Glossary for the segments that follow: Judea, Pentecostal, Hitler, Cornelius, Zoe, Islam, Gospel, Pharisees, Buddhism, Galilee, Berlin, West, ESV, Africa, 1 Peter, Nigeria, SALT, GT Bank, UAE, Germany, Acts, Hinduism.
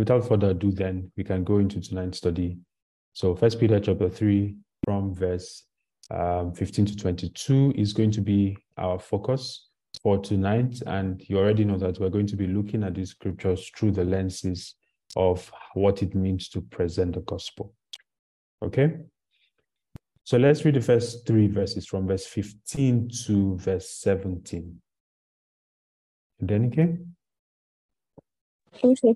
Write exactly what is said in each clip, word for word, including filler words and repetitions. without further ado, then we can go into tonight's study. So First Peter chapter three from verse um, fifteen to twenty-two is going to be our focus for tonight. And you already know that we're going to be looking at these scriptures through the lenses of what it means to present the gospel. Okay? So let's read the first three verses from verse fifteen to verse seventeen. Denike? Okay.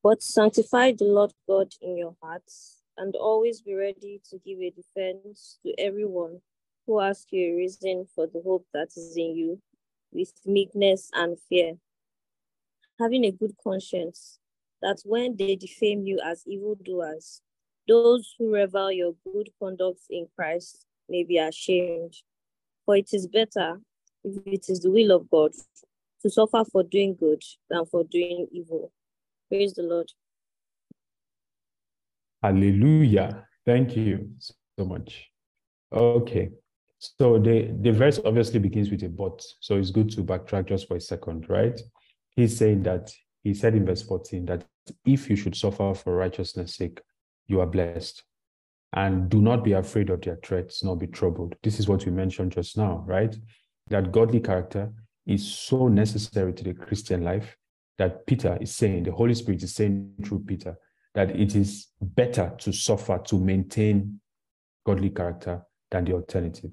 But sanctify the Lord God in your hearts, and always be ready to give a defense to everyone who asks you a reason for the hope that is in you, with meekness and fear, having a good conscience, that when they defame you as evildoers, those who revile your good conduct in Christ may be ashamed. For it is better, if it is the will of God, to suffer for doing good than for doing evil. Praise the Lord. Hallelujah. Thank you so much. Okay. So the, the verse obviously begins with a but. So it's good to backtrack just for a second, right? He's saying that, he said in verse fourteen, that if you should suffer for righteousness' sake, you are blessed. And do not be afraid of their threats, nor be troubled. This is what we mentioned just now, right? That godly character is so necessary to the Christian life that Peter is saying, the Holy Spirit is saying through Peter, that it is better to suffer to maintain godly character than the alternative.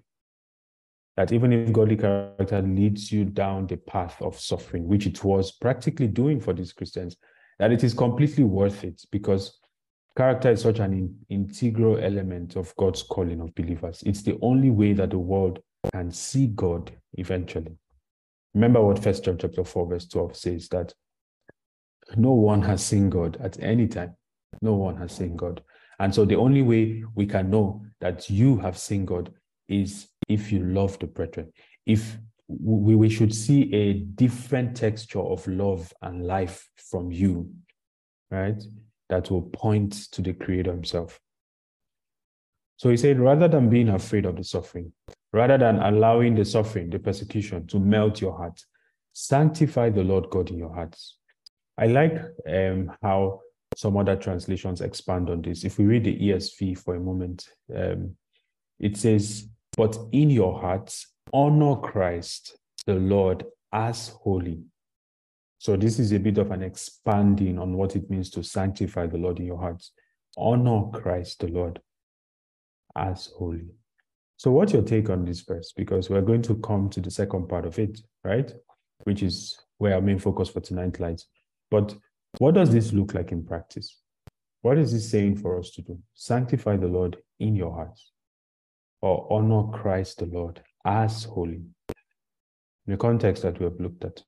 That even if godly character leads you down the path of suffering, which it was practically doing for these Christians, that it is completely worth it, because character is such an in- integral element of God's calling of believers. It's the only way that the world can see God eventually. Remember what First John chapter four, verse twelve says, that no one has seen God at any time. No one has seen God. And so the only way we can know that you have seen God is if you love the brethren. If we, we should see a different texture of love and life from you, right? That will point to the Creator himself. So he said, rather than being afraid of the suffering, rather than allowing the suffering, the persecution to melt your heart, sanctify the Lord God in your hearts. I like um, how some other translations expand on this. If we read the E S V for a moment, um, it says, but in your hearts, honor Christ the Lord as holy. So this is a bit of an expanding on what it means to sanctify the Lord in your hearts. Honor Christ the Lord as holy. So what's your take on this verse? Because we're going to come to the second part of it, right? Which is where our main focus for tonight lies. But what does this look like in practice? What is this saying for us to do? Sanctify the Lord in your hearts, or honor Christ the Lord as holy, in the context that we have looked at.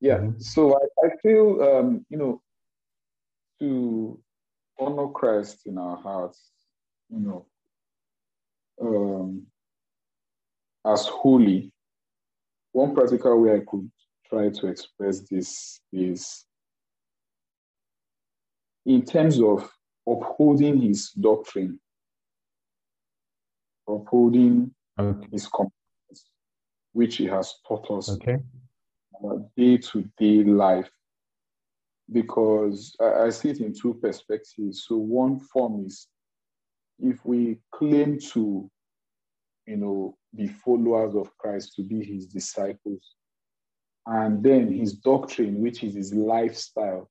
Yeah, so I, I feel, um, you know, to honor Christ in our hearts, you know, um, as holy, one practical way I could try to express this is in terms of upholding his doctrine, upholding okay. his commandments, which he has taught us. Okay. Day-to-day life, because I, I see it in two perspectives. So one form is if we claim to, you know, be followers of Christ, to be his disciples, and then his doctrine, which is his lifestyle,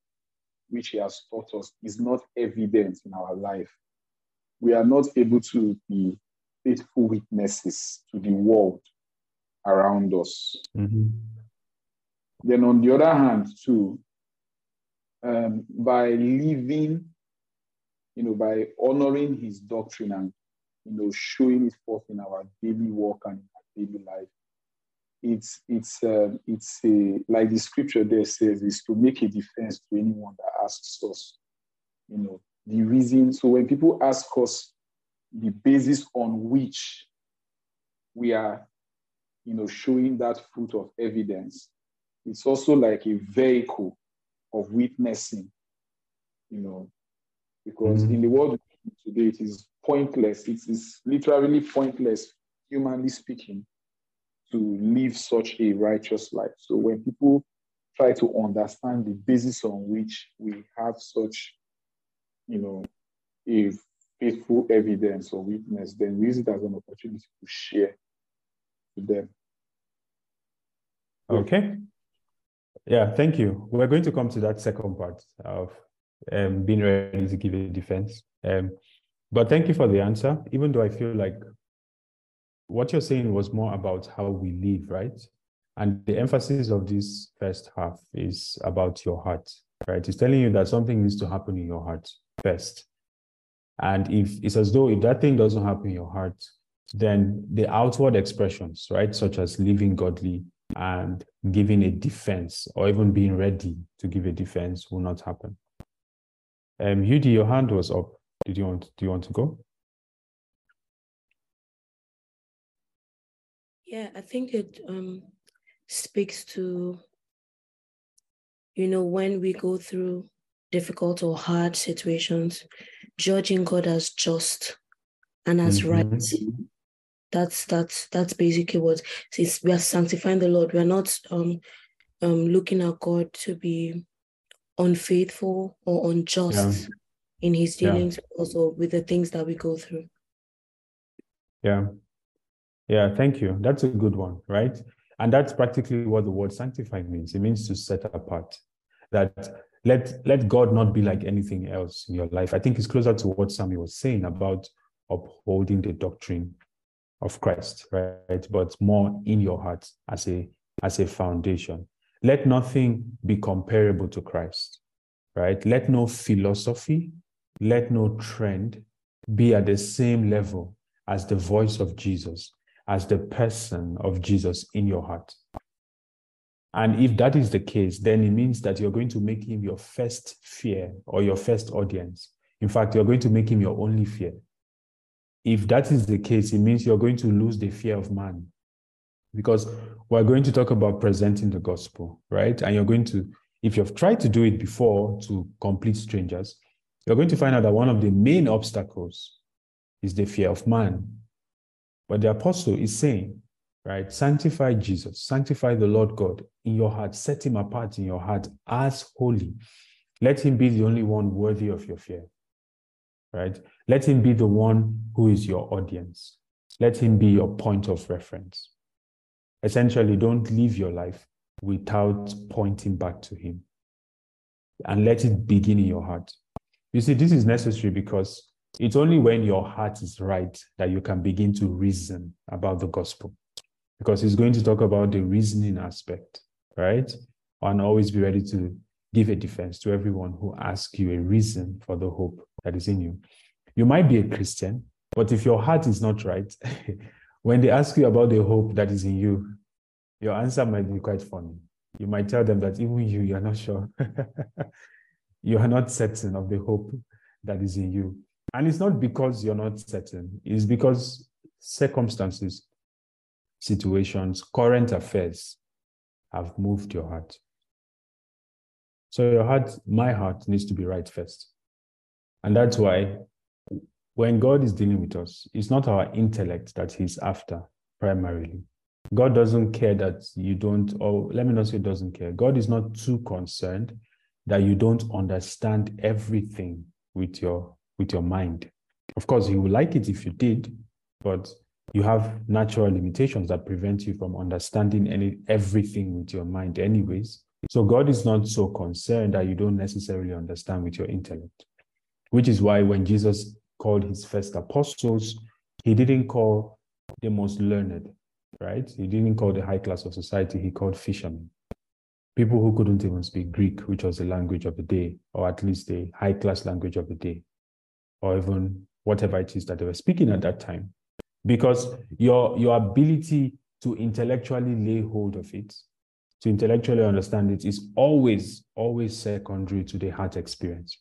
which he has taught us, is not evident in our life. We are not able to be faithful witnesses to the world around us. Mm-hmm. Then on the other hand, too, um, by living, you know, by honoring his doctrine and, you know, showing it forth in our daily walk and our daily life, it's it's uh, it's a, like the scripture there says, is to make a defense to anyone that asks us, you know, the reason. So when people ask us the basis on which we are, you know, showing that fruit of evidence, it's also like a vehicle of witnessing, you know, because mm-hmm. in the world today, it is pointless. It is literally pointless, humanly speaking, to live such a righteous life. So when people try to understand the basis on which we have such, you know, a faithful evidence or witness, then we use it as an opportunity to share with them. Okay. Yeah, thank you. We're going to come to that second part of um, being ready to give a defense. Um, but thank you for the answer, even though I feel like what you're saying was more about how we live, right? And the emphasis of this first half is about your heart, right? It's telling you that something needs to happen in your heart first. And if it's as though if that thing doesn't happen in your heart, then the outward expressions, right, such as living godly and giving a defense or even being ready to give a defense will not happen. Um, Hudi, your hand was up. Did you want, do you want to go? Yeah, I think it um, speaks to, you know, when we go through difficult or hard situations, judging God as just and as mm-hmm. right. That's that's that's basically what it's, we are sanctifying the Lord. We are not um um looking at God to be unfaithful or unjust yeah. in His dealings, yeah. also with the things that we go through. Yeah, yeah. Thank you. That's a good one, right? And that's practically what the word sanctify means. It means to set apart. That let let God not be like anything else in your life. I think it's closer to what Sammy was saying about upholding the doctrine of Christ, right? But more in your heart as a as a foundation. Let nothing be comparable to Christ, right? Let no philosophy, let no trend be at the same level as the voice of Jesus, as the person of Jesus in your heart. And if that is the case, then it means that you're going to make Him your first fear or your first audience. In fact, you're going to make Him your only fear. If that is the case, it means you're going to lose the fear of man, because we're going to talk about presenting the gospel, right? And you're going to, if you've tried to do it before to complete strangers, you're going to find out that one of the main obstacles is the fear of man. But the apostle is saying, right, sanctify Jesus, sanctify the Lord God in your heart, set Him apart in your heart as holy. Let Him be the only one worthy of your fear. Right? Let Him be the one who is your audience. Let Him be your point of reference. Essentially, don't live your life without pointing back to Him. And let it begin in your heart. You see, this is necessary because it's only when your heart is right that you can begin to reason about the gospel. Because it's going to talk about the reasoning aspect, right? And always be ready to give a defense to everyone who asks you a reason for the hope that is in you. You might be a Christian, but if your heart is not right, when they ask you about the hope that is in you, your answer might be quite funny. You might tell them that even you, you're not sure. You are not certain of the hope that is in you. And it's not because you're not certain. It's because circumstances, situations, current affairs have moved your heart. So your heart, my heart, needs to be right first. And that's why when God is dealing with us, it's not our intellect that He's after primarily. God doesn't care that you don't, or let me not say doesn't care. God is not too concerned that you don't understand everything with your, with your mind. Of course, He would like it if you did, but you have natural limitations that prevent you from understanding any, everything with your mind anyways. So God is not so concerned that you don't necessarily understand with your intellect. Which is why when Jesus called His first apostles, He didn't call the most learned, right? He didn't call the high class of society. He called fishermen, people who couldn't even speak Greek, which was the language of the day, or at least the high class language of the day, or even whatever it is that they were speaking at that time. Because your, your ability to intellectually lay hold of it, to intellectually understand it, is always, always secondary to the heart experience.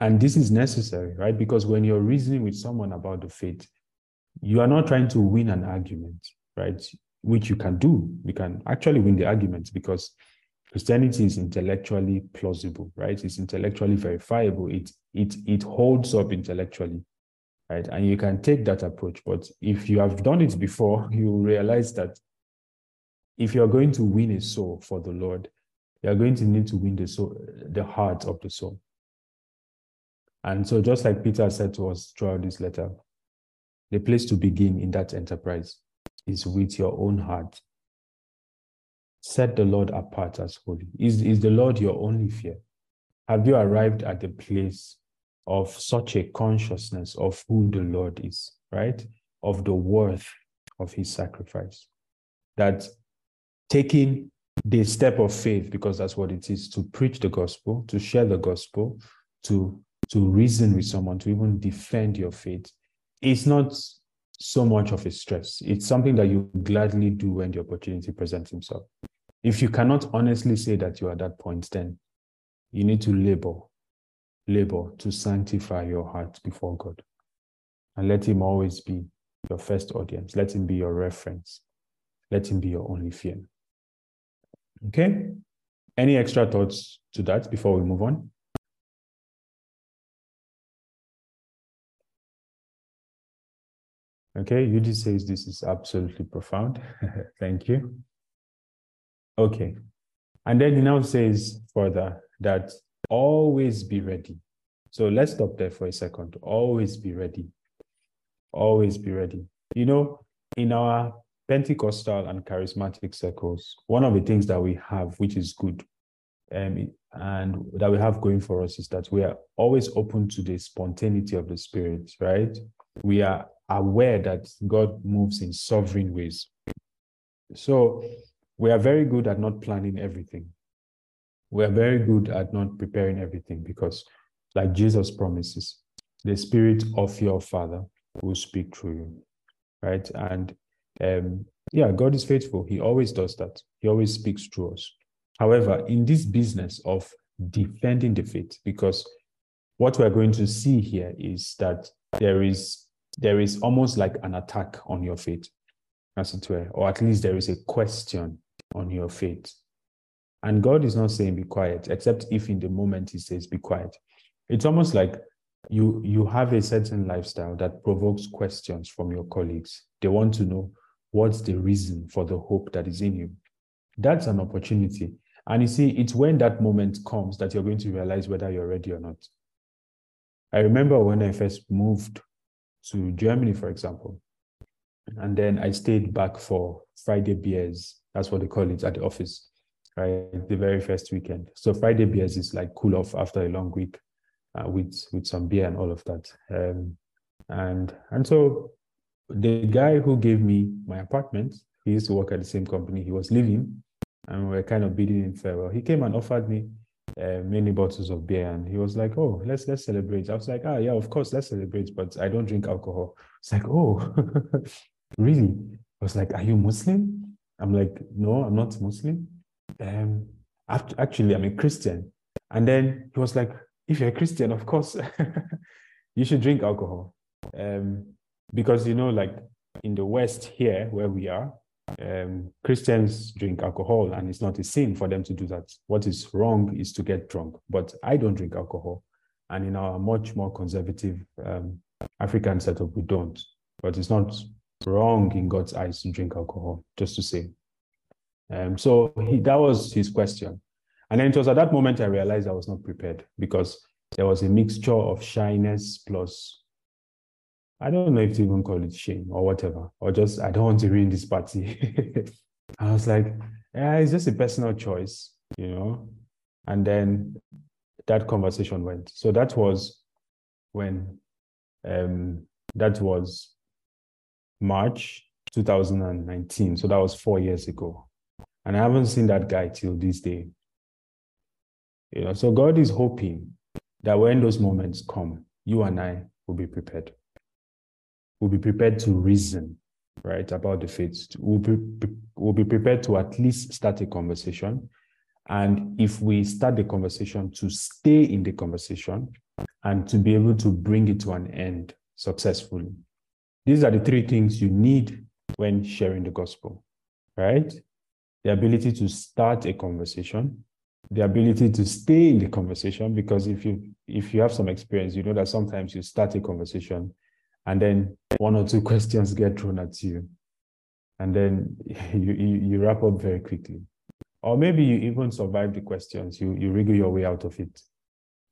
And this is necessary, right? Because when you're reasoning with someone about the faith, you are not trying to win an argument, right? Which you can do. You can actually win the argument because Christianity is intellectually plausible, right? It's intellectually verifiable. It, it, it holds up intellectually, right? And you can take that approach. But if you have done it before, you realize that if you're going to win a soul for the Lord, you are going to need to win the soul, the heart of the soul. And so just like Peter said to us throughout this letter, the place to begin in that enterprise is with your own heart. Set the Lord apart as holy. Is, is the Lord your only fear? Have you arrived at the place of such a consciousness of who the Lord is, right? Of the worth of his sacrifice. That taking the step of faith, because that's what it is, to preach the gospel, to share the gospel, to, to reason with someone, to even defend your faith, it's not so much of a stress. It's something that you gladly do when the opportunity presents himself. If you cannot honestly say that you are at that point, then you need to labor, labor to sanctify your heart before God. And let him always be your first audience. Let him be your reference. Let him be your only fear. Okay? Any extra thoughts to that before we move on? Okay, U D says this is absolutely profound. Thank you. Okay. And then he now says further that always be ready. So let's stop there for a second. Always be ready. Always be ready. You know, in our Pentecostal and charismatic circles, one of the things that we have, which is good, um, and that we have going for us is that we are always open to the spontaneity of the Spirit, right? We are aware that God moves in sovereign ways. So we are very good at not planning everything. We are very good at not preparing everything because, like Jesus promises, the Spirit of your Father will speak through you, right? And um, yeah, God is faithful. He always does that. He always speaks through us. However, in this business of defending the faith, because what we're going to see here is that there is there is almost like an attack on your faith, as it were, or at least there is a question on your faith. And God is not saying be quiet, except if in the moment he says be quiet. It's almost like you you have a certain lifestyle that provokes questions from your colleagues. They want to know what's the reason for the hope that is in you. That's an opportunity. And you see, it's when that moment comes that you're going to realize whether you're ready or not. I remember when I first moved to Germany, for example, and then I stayed back for Friday beers. That's what they call it at the office, right? The very first weekend. So Friday beers is like cool off after a long week uh, with with some beer and all of that. Um, and and so the guy who gave me my apartment, he used to work at the same company. He was leaving, and we were kind of bidding in farewell. He came and offered me Uh, many bottles of beer, and he was like, "Oh, let's let's celebrate." I was like, "Ah, yeah, of course, let's celebrate." But I don't drink alcohol. It's like, "Oh, really?" I was like, "Are you Muslim?" I'm like, "No, I'm not Muslim. Um, actually, I'm a Christian." And then he was like, "If you're a Christian, of course, you should drink alcohol, um, because you know, like in the West here where we are." Um, Christians drink alcohol and it's not a sin for them to do that. What is wrong is to get drunk, but I don't drink alcohol. And in our much more conservative um, African setup, we don't. But it's not wrong in God's eyes to drink alcohol, just to say. Um, so he, that was his question. And then it was at that moment I realized I was not prepared because there was a mixture of shyness plus I don't know if to even call it shame or whatever, or just, I don't want to ruin this party. I was like, yeah, it's just a personal choice, you know? And then that conversation went. So that was when, um, that was March two thousand nineteen. So that was four years ago. And I haven't seen that guy till this day. You know, so God is hoping that when those moments come, you and I will be prepared. We'll be prepared to reason, right, about the faith. We'll be, we'll be prepared to at least start a conversation. And if we start the conversation, to stay in the conversation and to be able to bring it to an end successfully. These are the three things you need when sharing the gospel, right? The ability to start a conversation, the ability to stay in the conversation, because if you if you have some experience, you know that sometimes you start a conversation and then one or two questions get thrown at you, and then you, you, you wrap up very quickly. Or maybe you even survive the questions, you, you wriggle your way out of it.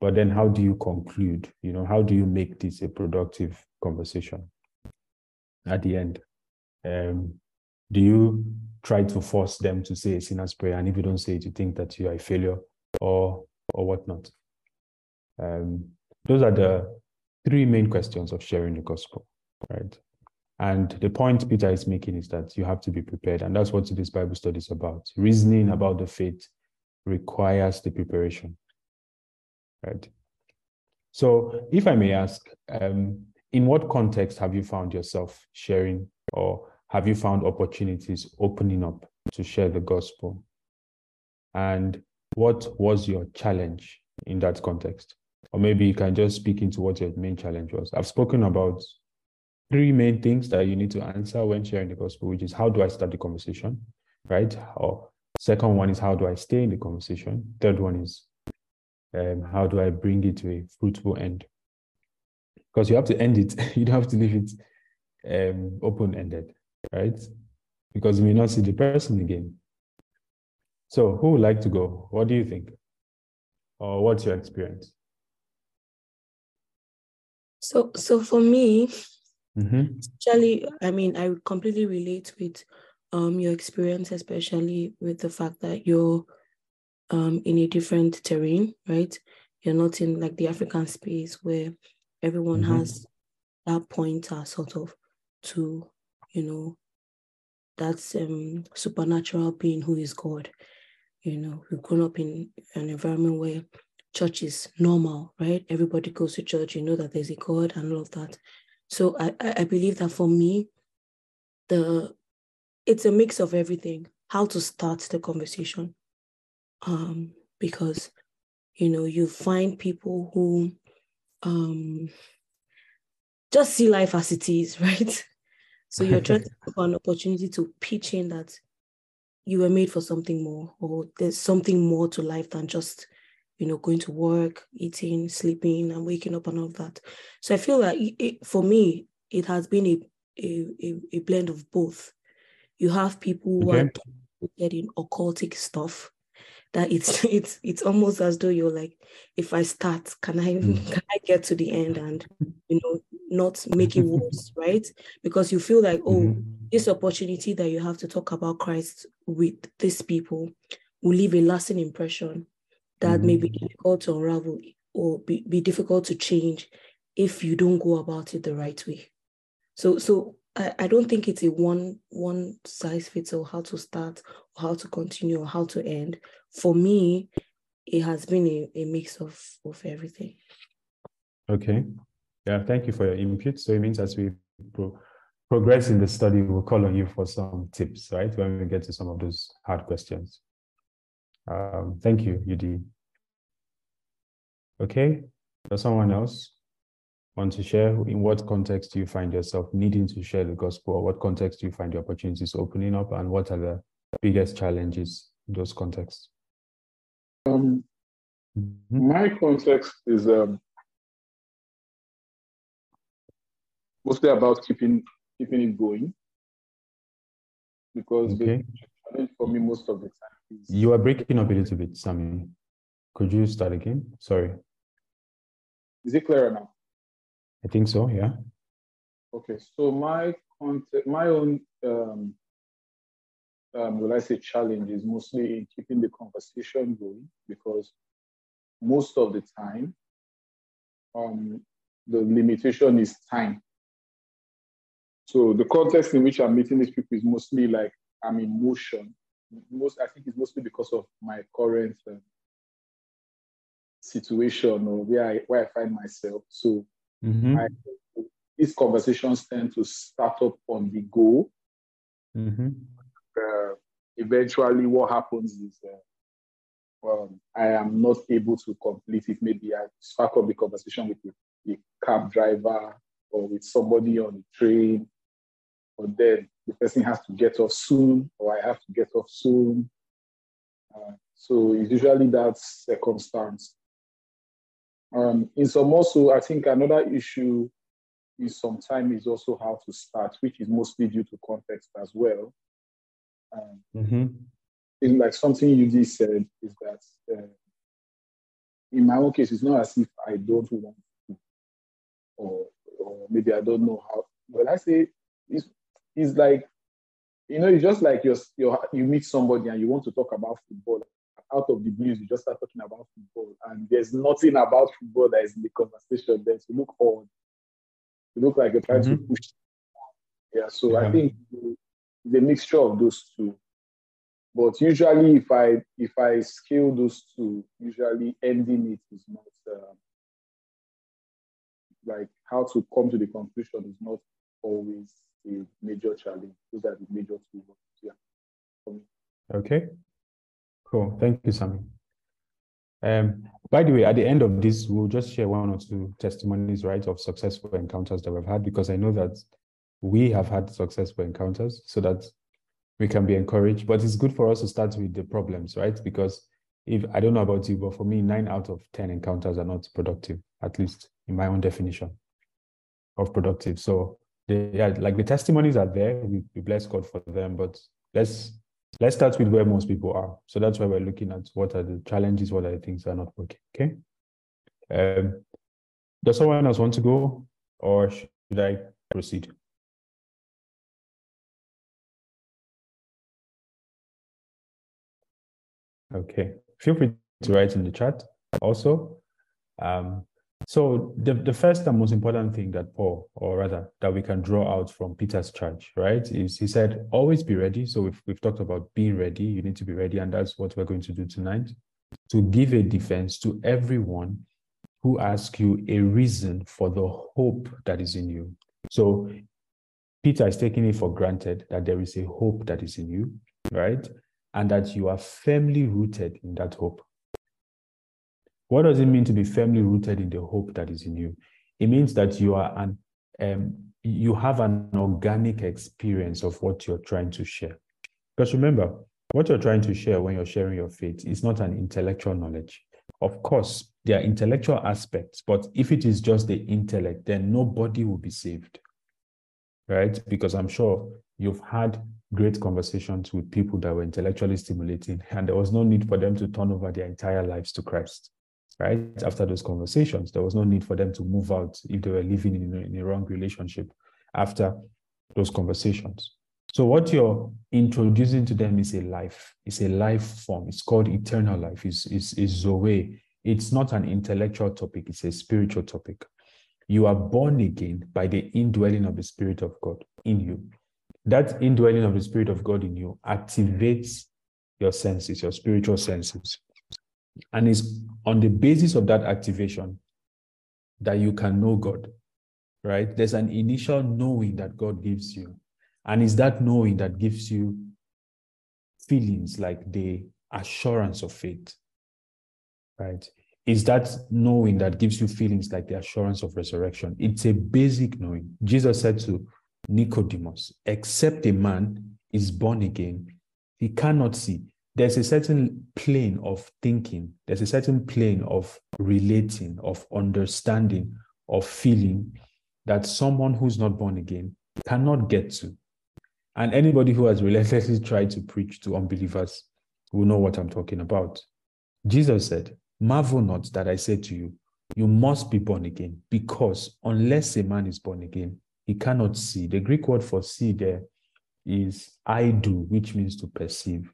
But then how do you conclude? You know, how do you make this a productive conversation at the end? Um, do you try to force them to say a sinner's prayer? And if you don't say it, you think that you are a failure or or whatnot. Um, those are the three main questions of sharing the gospel, right? And the point Peter is making is that you have to be prepared. And that's what today's Bible study is about. Reasoning about the faith requires the preparation. Right. So if I may ask, um, in what context have you found yourself sharing, or have you found opportunities opening up to share the gospel? And what was your challenge in that context? Or maybe you can just speak into what your main challenge was. I've spoken about three main things that you need to answer when sharing the gospel, which is how do I start the conversation, right? Or second one is how do I stay in the conversation? Third one is Um, how do I bring it to a fruitful end? Because you have to end it. You don't have to leave it um, open-ended, right? Because you may not see the person again. So who would like to go? What do you think? Or what's your experience? So, so for me, mm-hmm. Actually, I mean, I completely relate with um, your experience, especially with the fact that you're Um, in a different terrain, right? You're not in like the African space where everyone mm-hmm. has that pointer sort of to, you know, that's um, supernatural being who is God. You know, we've grown up in an environment where church is normal, right? Everybody goes to church, you know that there's a God and all of that. So I, I believe that for me, the it's a mix of everything, how to start the conversation. Um, because, you know, you find people who um, just see life as it is, right? So you're trying to have an opportunity to pitch in that you were made for something more, or there's something more to life than just, you know, going to work, eating, sleeping, and waking up and all of that. So I feel that it, it, for me, it has been a, a, a blend of both. You have people who okay. are getting occultic stuff, that it's it's it's almost as though you're like, if I start, can I can I get to the end and, you know, not make it worse, right? Because you feel like, oh, mm-hmm. this opportunity that you have to talk about Christ with these people will leave a lasting impression that mm-hmm. may be difficult to unravel or be, be difficult to change if you don't go about it the right way. So so I, I don't think it's a one one size fits all how to start or how to continue or how to end. For me, it has been a, a mix of, of everything. Okay. Yeah, thank you for your input. So it means as we pro- progress in the study, we'll call on you for some tips, right? When we get to some of those hard questions. Um, thank you, Yudi. Okay. Does someone else want to share? In what context do you find yourself needing to share the gospel? Or what context do you find the opportunities opening up? And what are the biggest challenges in those contexts? Um, mm-hmm. My context is um, mostly about keeping keeping it going, because okay. the challenge for me most of the time is... You are breaking up a little bit, Sammy. Could you start again? Sorry. Is it clearer now? I think so. Yeah. Okay. So my context, my own, um, um, will I say, challenge is mostly in keeping the conversation going, because most of the time, um, the limitation is time. So the context in which I'm meeting these people is mostly like I'm in motion. Most I think it's mostly because of my current uh, situation or where I where I find myself. So. Mm-hmm. I, these conversations tend to start up on the go. Mm-hmm. Uh, eventually, what happens is, uh, well, I am not able to complete it. Maybe I spark up the conversation with a, a cab driver or with somebody on the train, but then the person has to get off soon, or I have to get off soon. Uh, so it's usually that circumstance. Um, in some also, I think another issue is sometimes is also how to start, which is mostly due to context as well. Um, mm-hmm. it's like something you just said is that uh, in my own case, it's not as if I don't want to, or, or maybe I don't know how. But I say it's, it's like, you know, it's just like you're, you're, you meet somebody and you want to talk about football. Out of the blues, you just start talking about football, and there's nothing about football that is in the conversation. Then you look odd. You look like you're trying mm-hmm. to push. Yeah, so yeah. I think it's a mixture of those two. But usually, if I if I scale those two, usually ending it is not uh, like how to come to the conclusion is not always a major challenge. Those are the major two. Yeah. For me. Okay. Cool. Thank you, Sammy. Um, by the way, at the end of this, we'll just share one or two testimonies, right, of successful encounters that we've had, because I know that we have had successful encounters so that we can be encouraged. But it's good for us to start with the problems, right? Because if I don't know about you, but for me, nine out of ten encounters are not productive, at least in my own definition of productive. So they are, like the testimonies are there. We, we bless God for them, but let's Let's start with where most people are. So that's why we're looking at what are the challenges, what are the things that are not working, okay? Um, does someone else want to go, or should I proceed? Okay, feel free to write in the chat also. Um, so the, the first and most important thing that Paul, or rather that we can draw out from Peter's charge, right, is he said, always be ready. So we've, we've talked about being ready. You need to be ready. And that's what we're going to do tonight, to give a defense to everyone who asks you a reason for the hope that is in you. So Peter is taking it for granted that there is a hope that is in you, right, and that you are firmly rooted in that hope. What does it mean to be firmly rooted in the hope that is in you? It means that you are an, um, you have an organic experience of what you're trying to share. Because remember, what you're trying to share when you're sharing your faith is not an intellectual knowledge. Of course, there are intellectual aspects, but if it is just the intellect, then nobody will be saved, right? Because I'm sure you've had great conversations with people that were intellectually stimulating, and there was no need for them to turn over their entire lives to Christ. Right after those conversations, there was no need for them to move out if they were living in a, in a wrong relationship after those conversations. So what you're introducing to them is a life. It's a life form. It's called eternal life. It's, it's, it's Zoe. It's not an intellectual topic. It's a spiritual topic. You are born again by the indwelling of the Spirit of God in you. That indwelling of the Spirit of God in you activates your senses, your spiritual senses. And it's on the basis of that activation that you can know God, right? There's an initial knowing that God gives you. And it's that knowing that gives you feelings like the assurance of faith, right? It's that knowing that gives you feelings like the assurance of resurrection. It's a basic knowing. Jesus said to Nicodemus, except a man is born again, he cannot see. There's a certain plane of thinking. There's a certain plane of relating, of understanding, of feeling that someone who's not born again cannot get to. And anybody who has relentlessly tried to preach to unbelievers will know what I'm talking about. Jesus said, marvel not that I say to you, you must be born again, because unless a man is born again, he cannot see. The Greek word for see there is eidu, which means to perceive.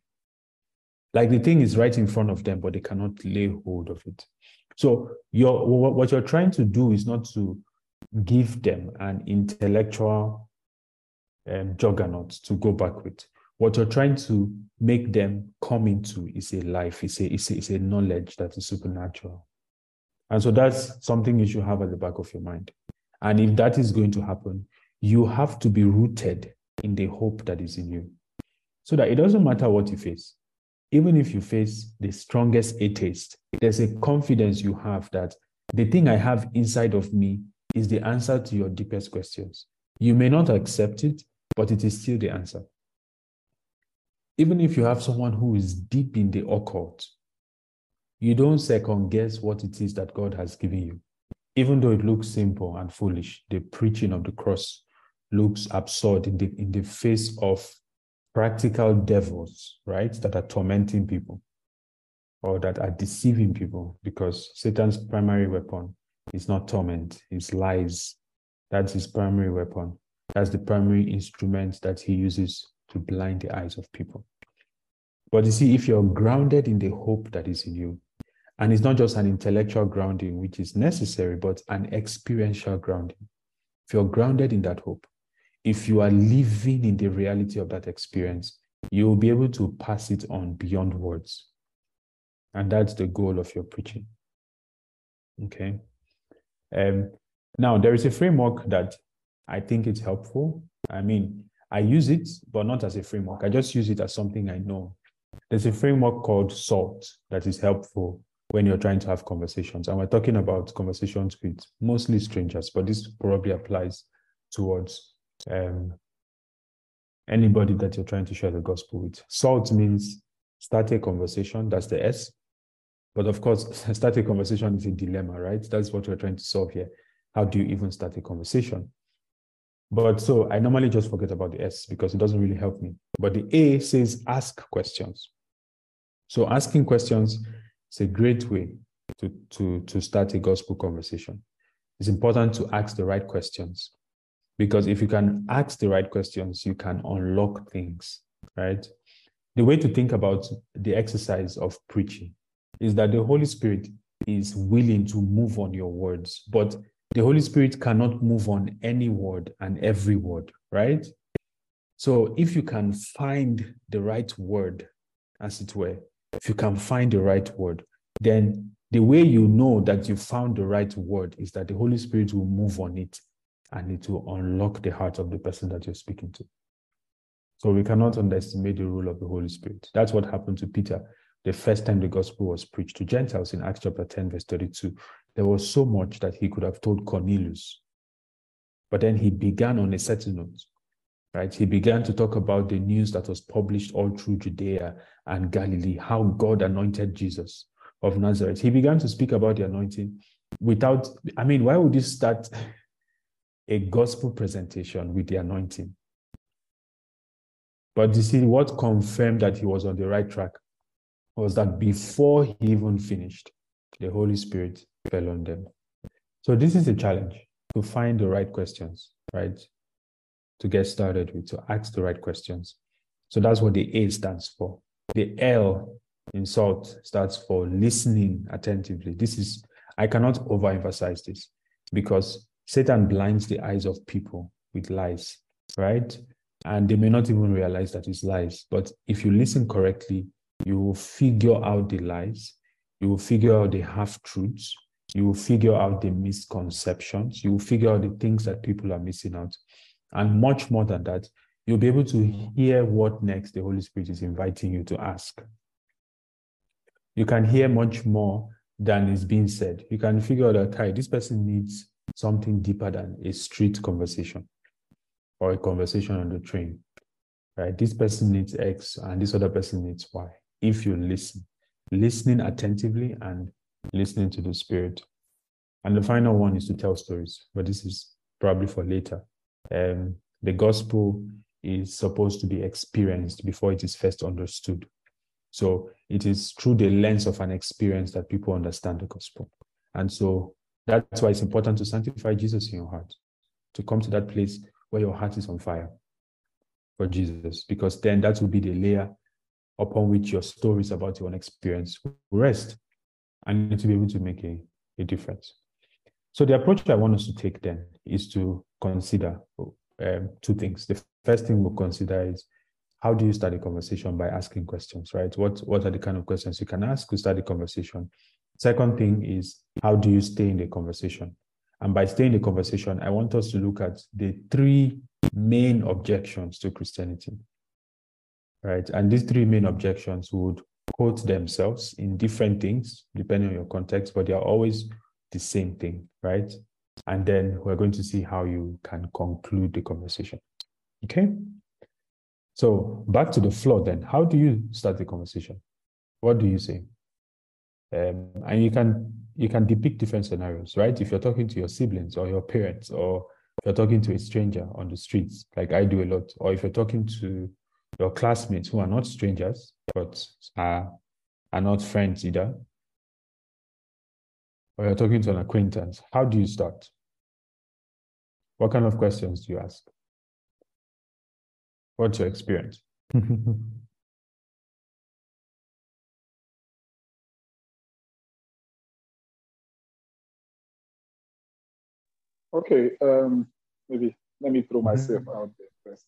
Like the thing is right in front of them, but they cannot lay hold of it. So you're, what you're trying to do is not to give them an intellectual um, juggernaut to go back with. What you're trying to make them come into is a life, is a, is a, is a knowledge that is supernatural. And so that's something you should have at the back of your mind. And if that is going to happen, you have to be rooted in the hope that is in you. So that it doesn't matter what you face. Even if you face the strongest atheist, there's a confidence you have that the thing I have inside of me is the answer to your deepest questions. You may not accept it, but it is still the answer. Even if you have someone who is deep in the occult, you don't second guess what it is that God has given you. Even though it looks simple and foolish, the preaching of the cross looks absurd in the, in the face of practical devils, right, that are tormenting people or that are deceiving people, because Satan's primary weapon is not torment, it's lies. That's his primary weapon. That's the primary instrument that he uses to blind the eyes of people. But you see, if you're grounded in the hope that is in you, and it's not just an intellectual grounding, which is necessary, but an experiential grounding. If you're grounded in that hope, if you are living in the reality of that experience, you will be able to pass it on beyond words. And that's the goal of your preaching. Okay. Um, now, there is a framework that I think it's helpful. I mean, I use it, but not as a framework. I just use it as something I know. There's a framework called SALT that is helpful when you're trying to have conversations. And we're talking about conversations with mostly strangers, but this probably applies towards um, anybody that you're trying to share the gospel with. SALT means start a conversation, that's the S. But of course, start a conversation is a dilemma, right? That's what we're trying to solve here. How do you even start a conversation? But so I normally just forget about the S because it doesn't really help me. But the A says ask questions. So asking questions is a great way to, to, to start a gospel conversation. It's important to ask the right questions, because if you can ask the right questions, you can unlock things, right? The way to think about the exercise of preaching is that the Holy Spirit is willing to move on your words, but the Holy Spirit cannot move on any word and every word, right? So if you can find the right word, as it were, if you can find the right word, then the way you know that you found the right word is that the Holy Spirit will move on it and it will unlock the heart of the person that you're speaking to. So we cannot underestimate the role of the Holy Spirit. That's what happened to Peter the first time the gospel was preached to Gentiles in Acts chapter ten, verse thirty-two. There was so much that he could have told Cornelius, but then he began on a certain note. Right? He began to talk about the news that was published all through Judea and Galilee, how God anointed Jesus of Nazareth. He began to speak about the anointing without, I mean, why would you start a gospel presentation with the anointing? But you see, what confirmed that he was on the right track was that before he even finished, the Holy Spirit fell on them. So this is a challenge, to find the right questions, right? To get started with, to ask the right questions. So that's what the A stands for. The L in SALT stands for listening attentively. This is, I cannot overemphasize this, because Satan blinds the eyes of people with lies, right? And they may not even realize that it's lies. But if you listen correctly, you will figure out the lies. You will figure out the half-truths. You will figure out the misconceptions. You will figure out the things that people are missing out. And much more than that, you'll be able to hear what next the Holy Spirit is inviting you to ask. You can hear much more than is being said. You can figure out that, hey, this person needs something deeper than a street conversation or a conversation on the train, right? This person needs X and this other person needs Y. If you listen, listening attentively and listening to the Spirit. And the final one is to tell stories, but this is probably for later. Um, the gospel is supposed to be experienced before it is first understood. So it is through the lens of an experience that people understand the gospel. And so that's why it's important to sanctify Jesus in your heart, to come to that place where your heart is on fire for Jesus, because then that will be the layer upon which your stories about your own experience will rest, and you will be able to make a, a difference. So the approach that I want us to take then is to consider um, two things. The first thing we'll consider is, how do you start a conversation? By asking questions, right? What, what are the kind of questions you can ask to start a conversation? Second thing is, how do you stay in the conversation? And by staying in the conversation, I want us to look at the three main objections to Christianity, right? And these three main objections would quote themselves in different things, depending on your context, but they are always the same thing, right? And then we're going to see how you can conclude the conversation. Okay? So back to the floor then. How do you start the conversation? What do you say? Um, and you can you can depict different scenarios, right? If you're talking to your siblings or your parents, or if you're talking to a stranger on the streets, like I do a lot, or if you're talking to your classmates who are not strangers, but are, are not friends either, or you're talking to an acquaintance, how do you start? What kind of questions do you ask? What's your experience? Okay, um, maybe let me throw myself out there first.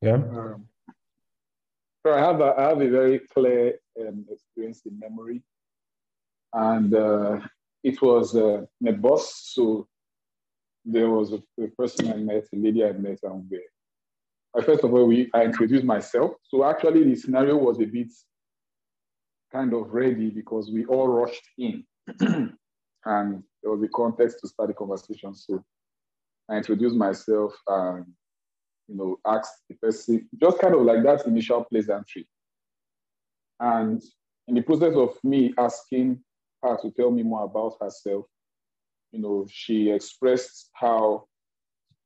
Yeah. Um, so I have a, I have a very clear um, experience in memory, and uh, it was uh, my boss. So there was a, a person I met, a lady I met, and we, I first of all we I introduced myself. So actually the scenario was a bit kind of ready because we all rushed in. And there was a context to start the conversation. So I introduced myself and, you know, asked the person, just kind of like that initial pleasantry. And in the process of me asking her to tell me more about herself, you know, she expressed how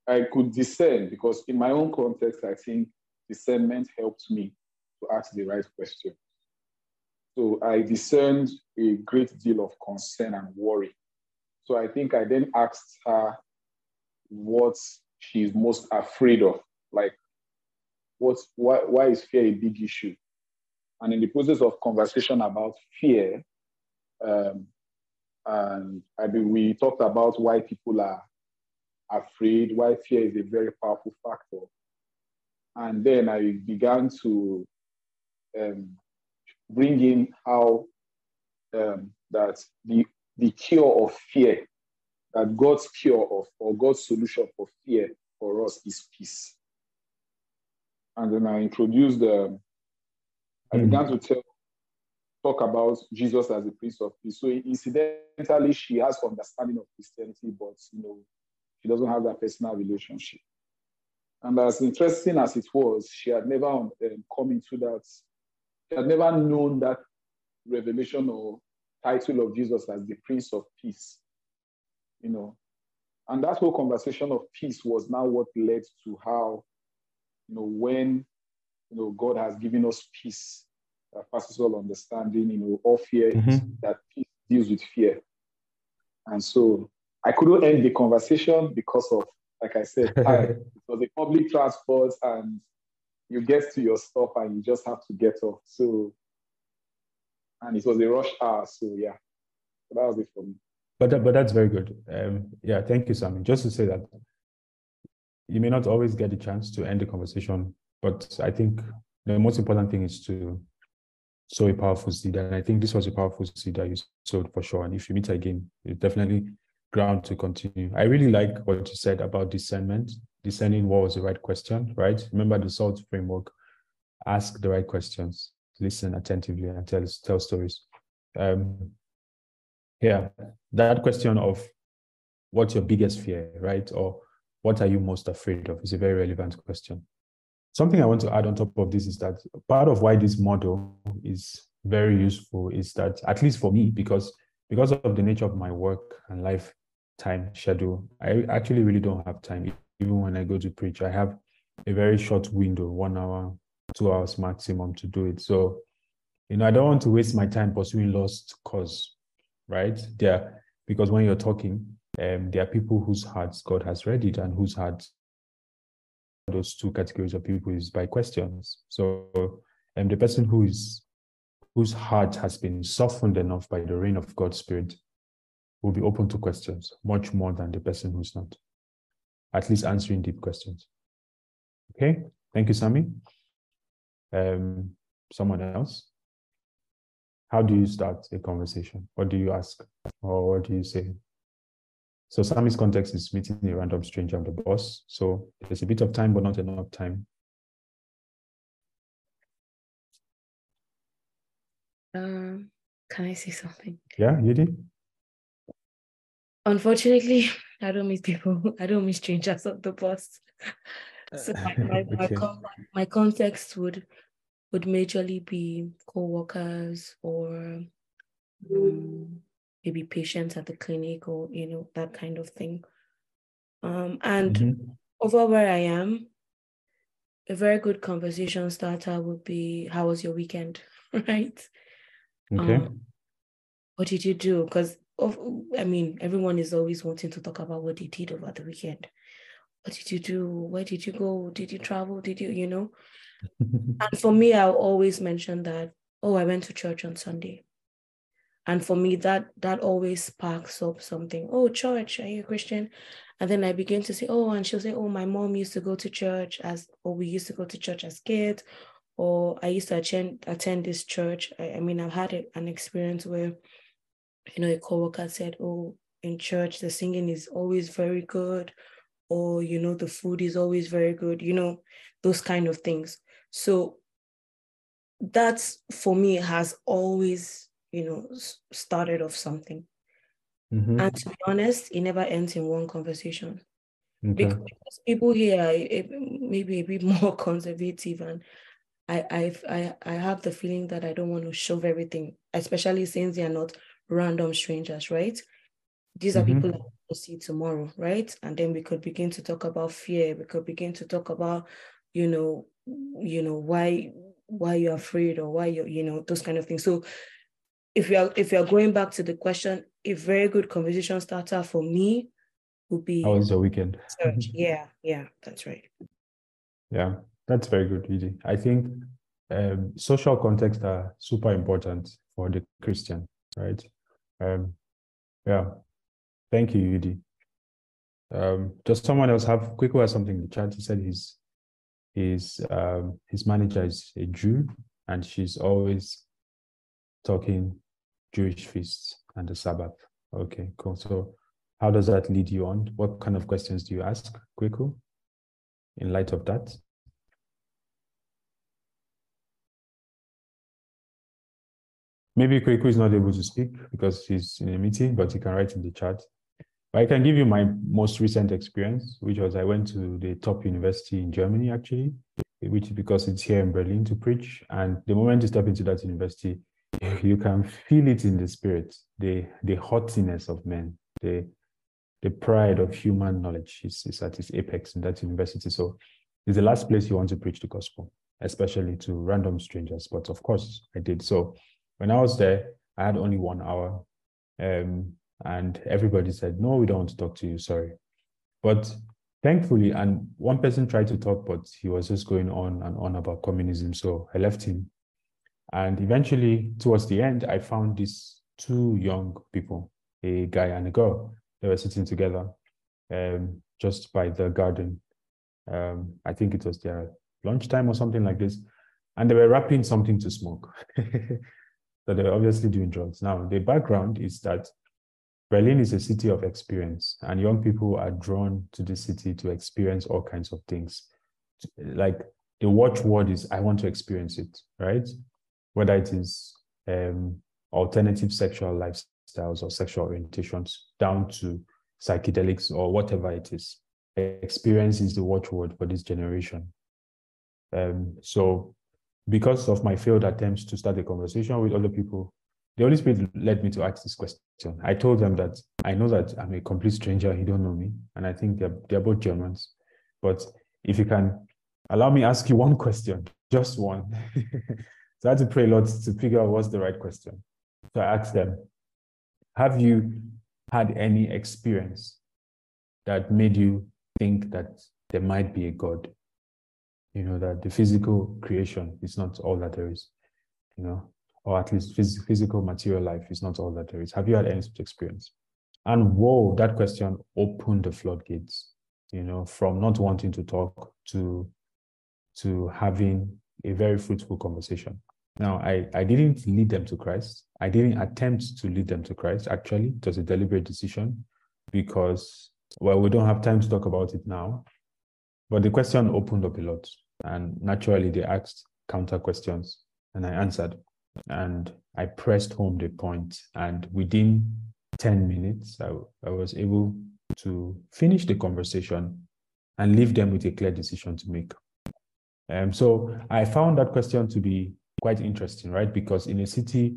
I could discern, because in my own context, I think discernment helped me to ask the right question. So I discerned a great deal of concern and worry. So I think I then asked her what she's most afraid of, like what, why, why is fear a big issue? And in the process of conversation about fear, um, and I mean, we talked about why people are afraid, why fear is a very powerful factor. And then I began to um, bring in how um, that the, the cure of fear, that God's cure of, or God's solution for fear for us is peace. And then I introduced, um, I mm-hmm. began to tell, talk about Jesus as the Prince of Peace. So incidentally, she has understanding of Christianity, but you know, she doesn't have that personal relationship. And as interesting as it was, she had never um, come into that I've never known that revelation or title of Jesus as the Prince of Peace, you know. And that whole conversation of peace was now what led to how, you know, when, you know, God has given us peace that passes all understanding, you know, all fear, mm-hmm. that peace deals with fear. And so I couldn't end the conversation because of, like I said, I, it was a public transport and you get to your stop and you just have to get off. So, and it was a rush hour. So yeah, so that was it for me. But that, but that's very good. Um, yeah, thank you, Sammy. Just to say that you may not always get the chance to end the conversation, but I think the most important thing is to sow a powerful seed. And I think this was a powerful seed that you sowed for sure. And if you meet again, it's definitely ground to continue. I really like what you said about discernment. Discerning what was the right question, right? Remember the SALT framework. Ask the right questions. Listen attentively and tell tell stories. Um, yeah, that question of what's your biggest fear, right? Or what are you most afraid of is a very relevant question. Something I want to add on top of this is that part of why this model is very useful is that, at least for me, because because of the nature of my work and lifetime schedule, I actually really don't have time. Even when I go to preach, I have a very short window, one hour, two hours maximum to do it. So, you know, I don't want to waste my time pursuing lost cause, right? There, because when you're talking, um, there are people whose hearts God has read it and whose hearts, those two categories of people is by questions. So um, the person who is, whose heart has been softened enough by the reign of God's Spirit will be open to questions much more than the person who's not. At least answering deep questions. Okay, thank you, Sammy. Um, someone else? How do you start a conversation? What do you ask? Or what do you say? So Sammy's context is meeting a random stranger on the bus. So there's a bit of time, but not enough time. Um, can I say something? Yeah, you did. Unfortunately, I don't meet people. I don't meet strangers on the bus. So my, my, okay. my, my context would would majorly be co-workers or um, maybe patients at the clinic or, you know, that kind of thing. Um, and mm-hmm. over where I am, a very good conversation starter would be, how was your weekend, right? Okay. Um, what did you do? Because, I mean, everyone is always wanting to talk about what they did over the weekend. What did you do? Where did you go? Did you travel? Did you, you know? And for me, I'll always mention that, oh, I went to church on Sunday. And for me, that that always sparks up something. Oh, church, are you a Christian? And then I begin to say, oh, and she'll say, oh, my mom used to go to church as, or we used to go to church as kids, or I used to attend, attend this church. I, I mean, I've had a, an experience where, you know, a coworker said, oh, in church, the singing is always very good, or, you know, the food is always very good, you know, those kind of things. So that's, for me, has always, you know, started off something. Mm-hmm. And to be honest, it never ends in one conversation. Okay. Because people here are maybe a bit more conservative, and I, I've, I, I have the feeling that I don't want to shove everything, especially since they are not random strangers, right? These are mm-hmm. people that we'll see tomorrow, right? And then we could begin to talk about fear. We could begin to talk about, you know, you know, why why you're afraid, or why you you know, those kind of things. So if you are if you are going back to the question, a very good conversation starter for me would be, how was your weekend? Search. Yeah, yeah, that's right. Yeah, that's very good, Gigi. I think um, social contexts are super important for the Christian, right? Um, yeah, thank you, Yudi. Um, does someone else have quick or something in the chat? He said his his um, his manager is a Jew, and she's always talking Jewish feasts and the Sabbath. Okay, cool. So how does that lead you on? What kind of questions do you ask, Kweku, in light of that? Maybe Kweku is not able to speak because he's in a meeting, but he can write in the chat. But I can give you my most recent experience, which was I went to the top university in Germany, actually, which because it's here in Berlin to preach. And the moment you step into that university, you can feel it in the spirit, the the haughtiness of men, the the pride of human knowledge is, is at its apex in that university. So it's the last place you want to preach the gospel, especially to random strangers. But of course, I did. So when I was there, I had only one hour, um, and everybody said, no, we don't want to talk to you, sorry. But thankfully, and one person tried to talk, but he was just going on and on about communism. So I left him. And eventually, towards the end, I found these two young people, a guy and a girl. They were sitting together um, just by the garden. Um, I think it was their lunchtime or something like this. And they were wrapping something to smoke. So they were obviously doing drugs. Now, the background is that Berlin is a city of experience, and young people are drawn to the city to experience all kinds of things. Like the watchword is, I want to experience it, right? Whether it is um, alternative sexual lifestyles or sexual orientations, down to psychedelics or whatever it is. Experience is the watchword for this generation. Um, so because of my failed attempts to start a conversation with other people, the Holy Spirit led me to ask this question. I told them that I know that I'm a complete stranger, you don't know me, and I think they're, they're both Germans. But if you can allow me to ask you one question, just one. So I had to pray a lot to figure out what's the right question. So I asked them, have you had any experience that made you think that there might be a God? You know, that the physical creation is not all that there is, you know, or at least phys- physical material life is not all that there is. Have you had any such experience? And whoa, that question opened the floodgates, you know, from not wanting to talk to, to having a very fruitful conversation. Now, I, I didn't lead them to Christ. I didn't attempt to lead them to Christ, actually. It was a deliberate decision because, well, we don't have time to talk about it now. But the question opened up a lot. And naturally, they asked counter questions. And I answered. And I pressed home the point. And within ten minutes, I, I was able to finish the conversation and leave them with a clear decision to make. Um, so I found that question to be quite interesting, right? Because in a city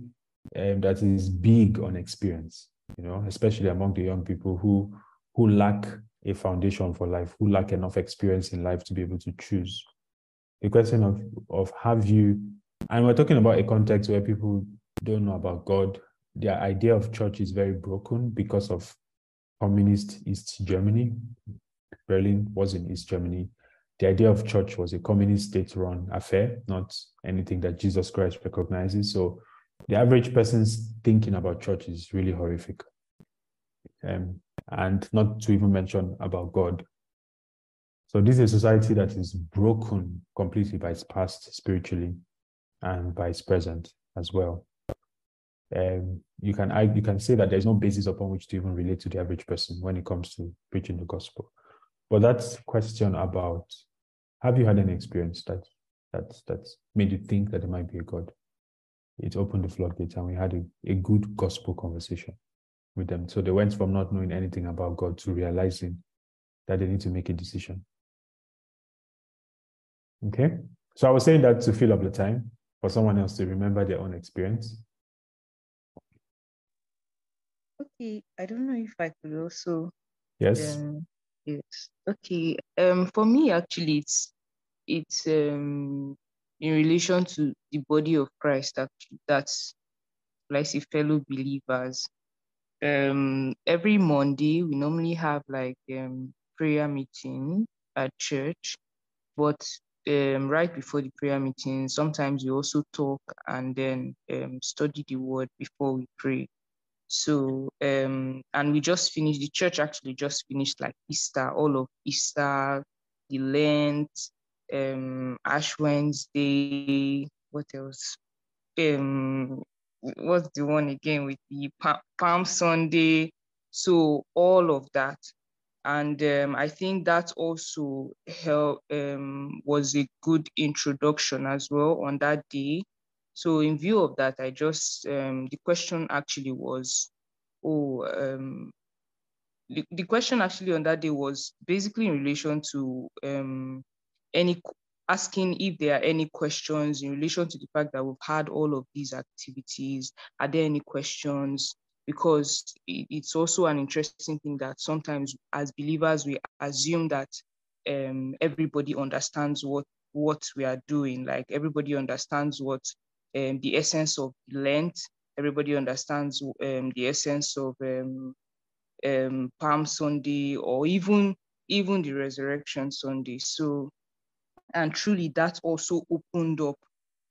um, that is big on experience, you know, especially among the young people who who lack a foundation for life, who lack enough experience in life to be able to choose, a question of, of have you, and we're talking about a context where people don't know about God. Their idea of church is very broken because of communist East Germany. Berlin was in East Germany. The idea of church was a communist state-run affair, not anything that Jesus Christ recognizes. So the average person's thinking about church is really horrific. Um, and not to even mention about God. So this is a society that is broken completely by its past spiritually and by its present as well. Um, you can you can say that there's no basis upon which to even relate to the average person when it comes to preaching the gospel. But that's a question about, have you had an experience that that that's made you think that there might be a God? It opened the floodgates and we had a, a good gospel conversation with them. So they went from not knowing anything about God to realizing that they need to make a decision. Okay, so I was saying that to fill up the time for someone else to remember their own experience. Okay, I don't know if I could also. Yes. Um, yes. Okay. Um, for me, actually, it's it's um in relation to the body of Christ. Actually, that's like say fellow believers. Um, every Monday we normally have like um prayer meeting at church, but. Um, right before the prayer meeting, sometimes we also talk and then um, study the word before we pray. So, um, and we just finished, the church actually just finished like Easter, all of Easter, the Lent, um, Ash Wednesday, what else? Um, what's the one again with the Palm Sunday? So all of that. And um, I think that also help, um, was a good introduction as well on that day. So in view of that, I just, um, the question actually was, oh, um, the, the question actually on that day was basically in relation to um, any, asking if there are any questions in relation to the fact that we've had all of these activities. Are there any questions? Because it's also an interesting thing that sometimes as believers, we assume that um, everybody understands what, what we are doing. Like everybody understands what um, the essence of Lent, everybody understands um, the essence of um, um, Palm Sunday or even, even the Resurrection Sunday. So, and truly that also opened up,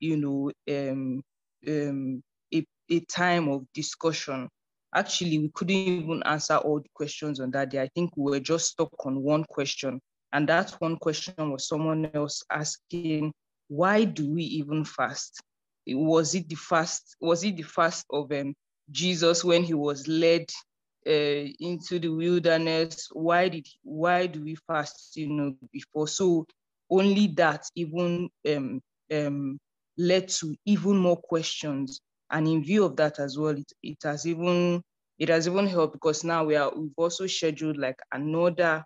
you know, um, um, a, a time of discussion. Actually, we couldn't even answer all the questions on that day. I think we were just stuck on one question. And that one question was someone else asking, why do we even fast? Was it the fast, was it the fast of um, Jesus when he was led uh, into the wilderness? Why did why do we fast, you know, before? So only that even um, um, led to even more questions. And in view of that as well, it, it has even it has even helped because now we are we've also scheduled like another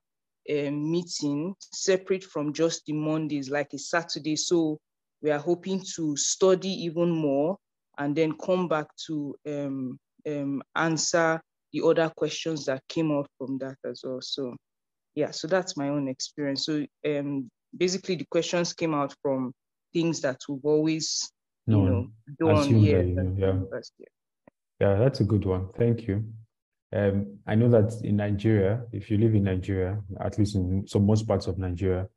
uh, meeting separate from just the Mondays, like a Saturday. So we are hoping to study even more and then come back to um, um, answer the other questions that came up from that as well. So yeah, so that's my own experience. So um, basically, the questions came out from things that we've always. No, you know, yeah, that, yeah. yeah, that's a good one. Thank you. Um, I know that in Nigeria, if you live in Nigeria, at least in so most parts of Nigeria,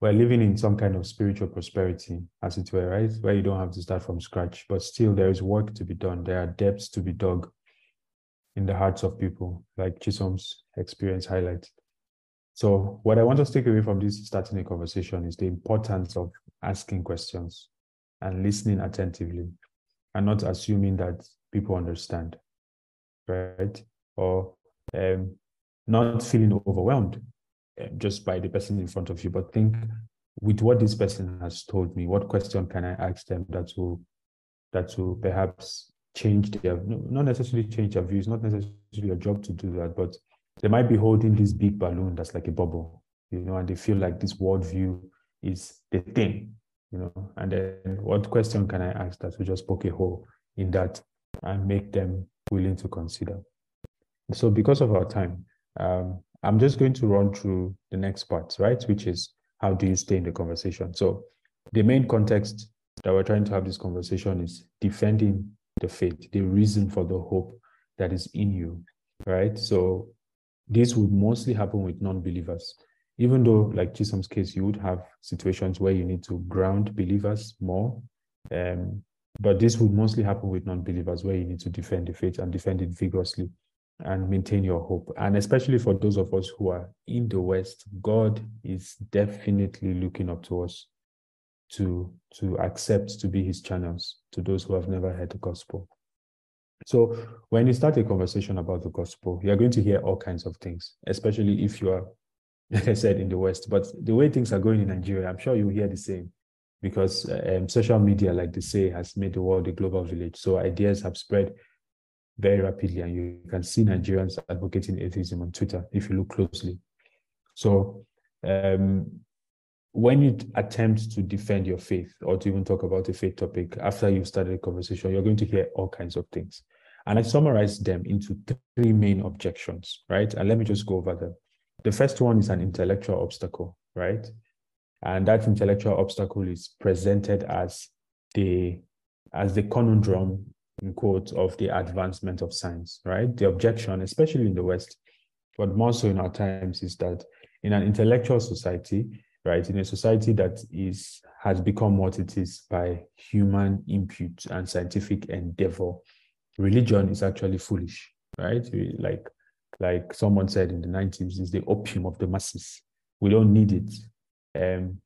we're living in some kind of spiritual prosperity, as it were, right? Where you don't have to start from scratch, but still there is work to be done. There are depths to be dug in the hearts of people, like Chisom's experience highlights. So what I want us to take away from this starting a conversation is the importance of asking questions and listening attentively and not assuming that people understand, right? Or um, not feeling overwhelmed just by the person in front of you, but think with what this person has told me, what question can I ask them that will, that will perhaps change their, not necessarily change their views, not necessarily your job to do that, but they might be holding this big balloon that's like a bubble, you know, and they feel like this worldview is the thing. You know, and then what question can I ask that will just poke a hole in that and make them willing to consider? So because of our time, um, I'm just going to run through the next part, right? Which is how do you stay in the conversation? So The main context that we're trying to have this conversation is defending the faith, the reason for the hope that is in you, right? So this would mostly happen with non-believers, even though, like Chisom's case, you would have situations where you need to ground believers more. Um, but this would mostly happen with non-believers, where you need to defend the faith and defend it vigorously and maintain your hope. And especially for those of us who are in the West, God is definitely looking up to us to, to accept to be his channels to those who have never heard the gospel. So when you start a conversation about the gospel, you're going to hear all kinds of things, especially if you are, like I said, in the West. But the way things are going in Nigeria, I'm sure you hear the same, because um, social media, like they say, has made the world a global village. So ideas have spread very rapidly, and you can see Nigerians advocating atheism on Twitter if you look closely. So um, when you attempt to defend your faith or to even talk about a faith topic, after you've started a conversation, you're going to hear all kinds of things. And I summarized them into three main objections, right? And let me just go over them. The first one is an intellectual obstacle, right? And that intellectual obstacle is presented as the, as the conundrum, in quote, of the advancement of science, right? The objection, especially in the West, but more so in our times, is that in an intellectual society, right, in a society that is has become what it is by human input and scientific endeavor, religion is actually foolish, right? Like, like someone said in the nineties, is the opium of the masses. We don't need it. Um,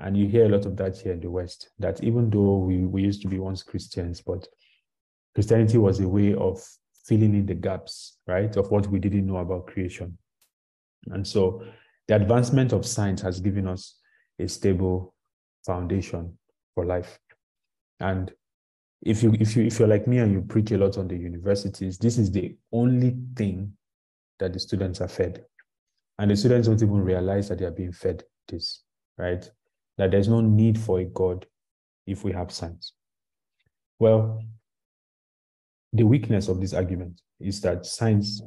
and you hear a lot of that here in the West, that even though we, we used to be once Christians, but Christianity was a way of filling in the gaps, right, of what we didn't know about creation. And so the advancement of science has given us a stable foundation for life. And if you, if you, if you're like me and you preach a lot on the universities, this is the only thing that the students are fed. And the students don't even realize that they are being fed this, right? That there's no need for a God if we have science. Well, the weakness of this argument is that science,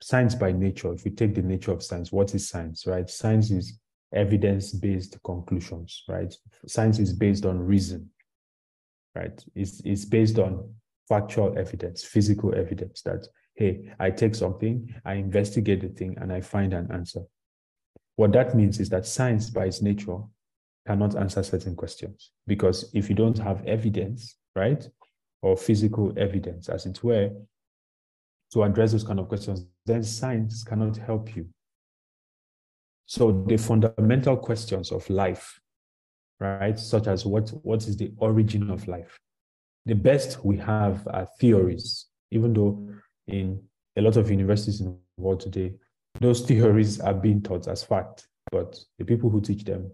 science by nature, if we take the nature of science, what is science, right? Science is evidence-based conclusions, right? Science is based on reason, right? It's, it's based on factual evidence, physical evidence that, hey, I take something, I investigate the thing, and I find an answer. What that means is that science by its nature cannot answer certain questions, because if you don't have evidence, right, or physical evidence, as it were, to address those kind of questions, then science cannot help you. So the fundamental questions of life, right, such as what, what is the origin of life? The best we have are theories, even though in a lot of universities in the world today, those theories are being taught as fact, but the people who teach them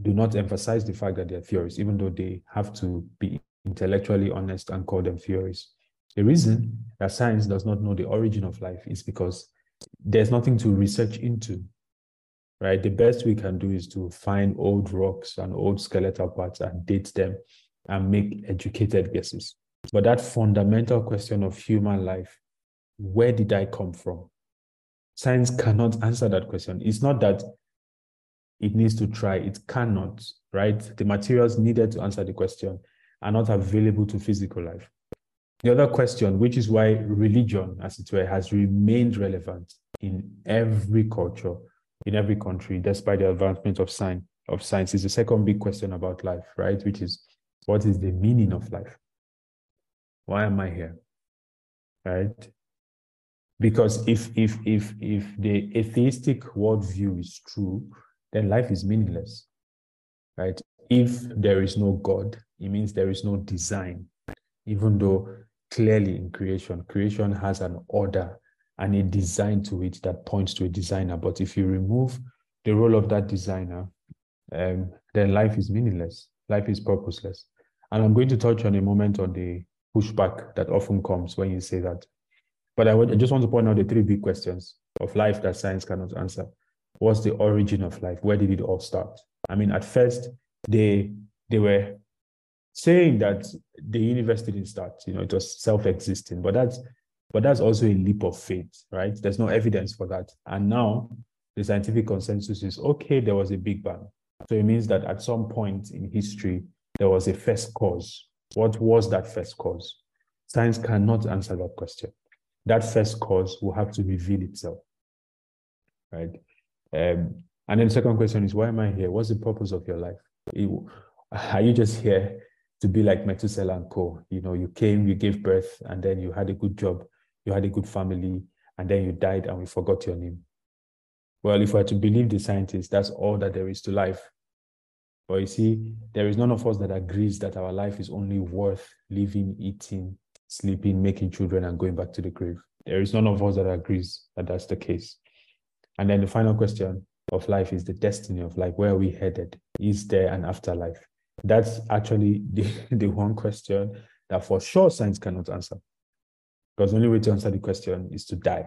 do not emphasize the fact that they are theories, even though they have to be intellectually honest and call them theories. The reason that science does not know the origin of life is because there's nothing to research into, right? The best we can do is to find old rocks and old skeletal parts and date them and make educated guesses. But that fundamental question of human life, where did I come from? Science cannot answer that question. It's not that it needs to try, it cannot, right? The materials needed to answer the question are not available to physical life. The other question, which is why religion, as it were, has remained relevant in every culture, in every country, despite the advancement of science, of science, is the second big question about life, right? Which is, what is the meaning of life? Why am I here, right? Because if if if if the atheistic worldview is true, then life is meaningless, right? If there is no God, it means there is no design, even though clearly in creation, creation has an order and a design to it that points to a designer. But if you remove the role of that designer, um, then life is meaningless. Life is purposeless. And I'm going to touch on a moment on the pushback that often comes when you say that. But I, would, I just want to point out the three big questions of life that science cannot answer. What's the origin of life? Where did it all start? I mean, at first, they they were saying that the universe didn't start. You know, it was self-existing. But that's, but that's also a leap of faith, right? There's no evidence for that. And now the scientific consensus is, okay, there was a big bang. So it means that at some point in history, there was a first cause. What was that first cause? Science cannot answer that question. That first cause will have to reveal itself, right? Um, and then the second question is, why am I here? What's the purpose of your life? You, are you just here to be like Methuselah and Co? You know, you came, you gave birth, and then you had a good job, you had a good family, and then you died and we forgot your name. Well, if I were to believe the scientists, that's all that there is to life. But you see, there is none of us that agrees that our life is only worth living, eating, sleeping, making children, and going back to the grave. There is none of us that agrees that that's the case. And then the final question of life is the destiny of life. Where are we headed? Is there an afterlife? That's actually the, the one question that for sure science cannot answer. Because the only way to answer the question is to die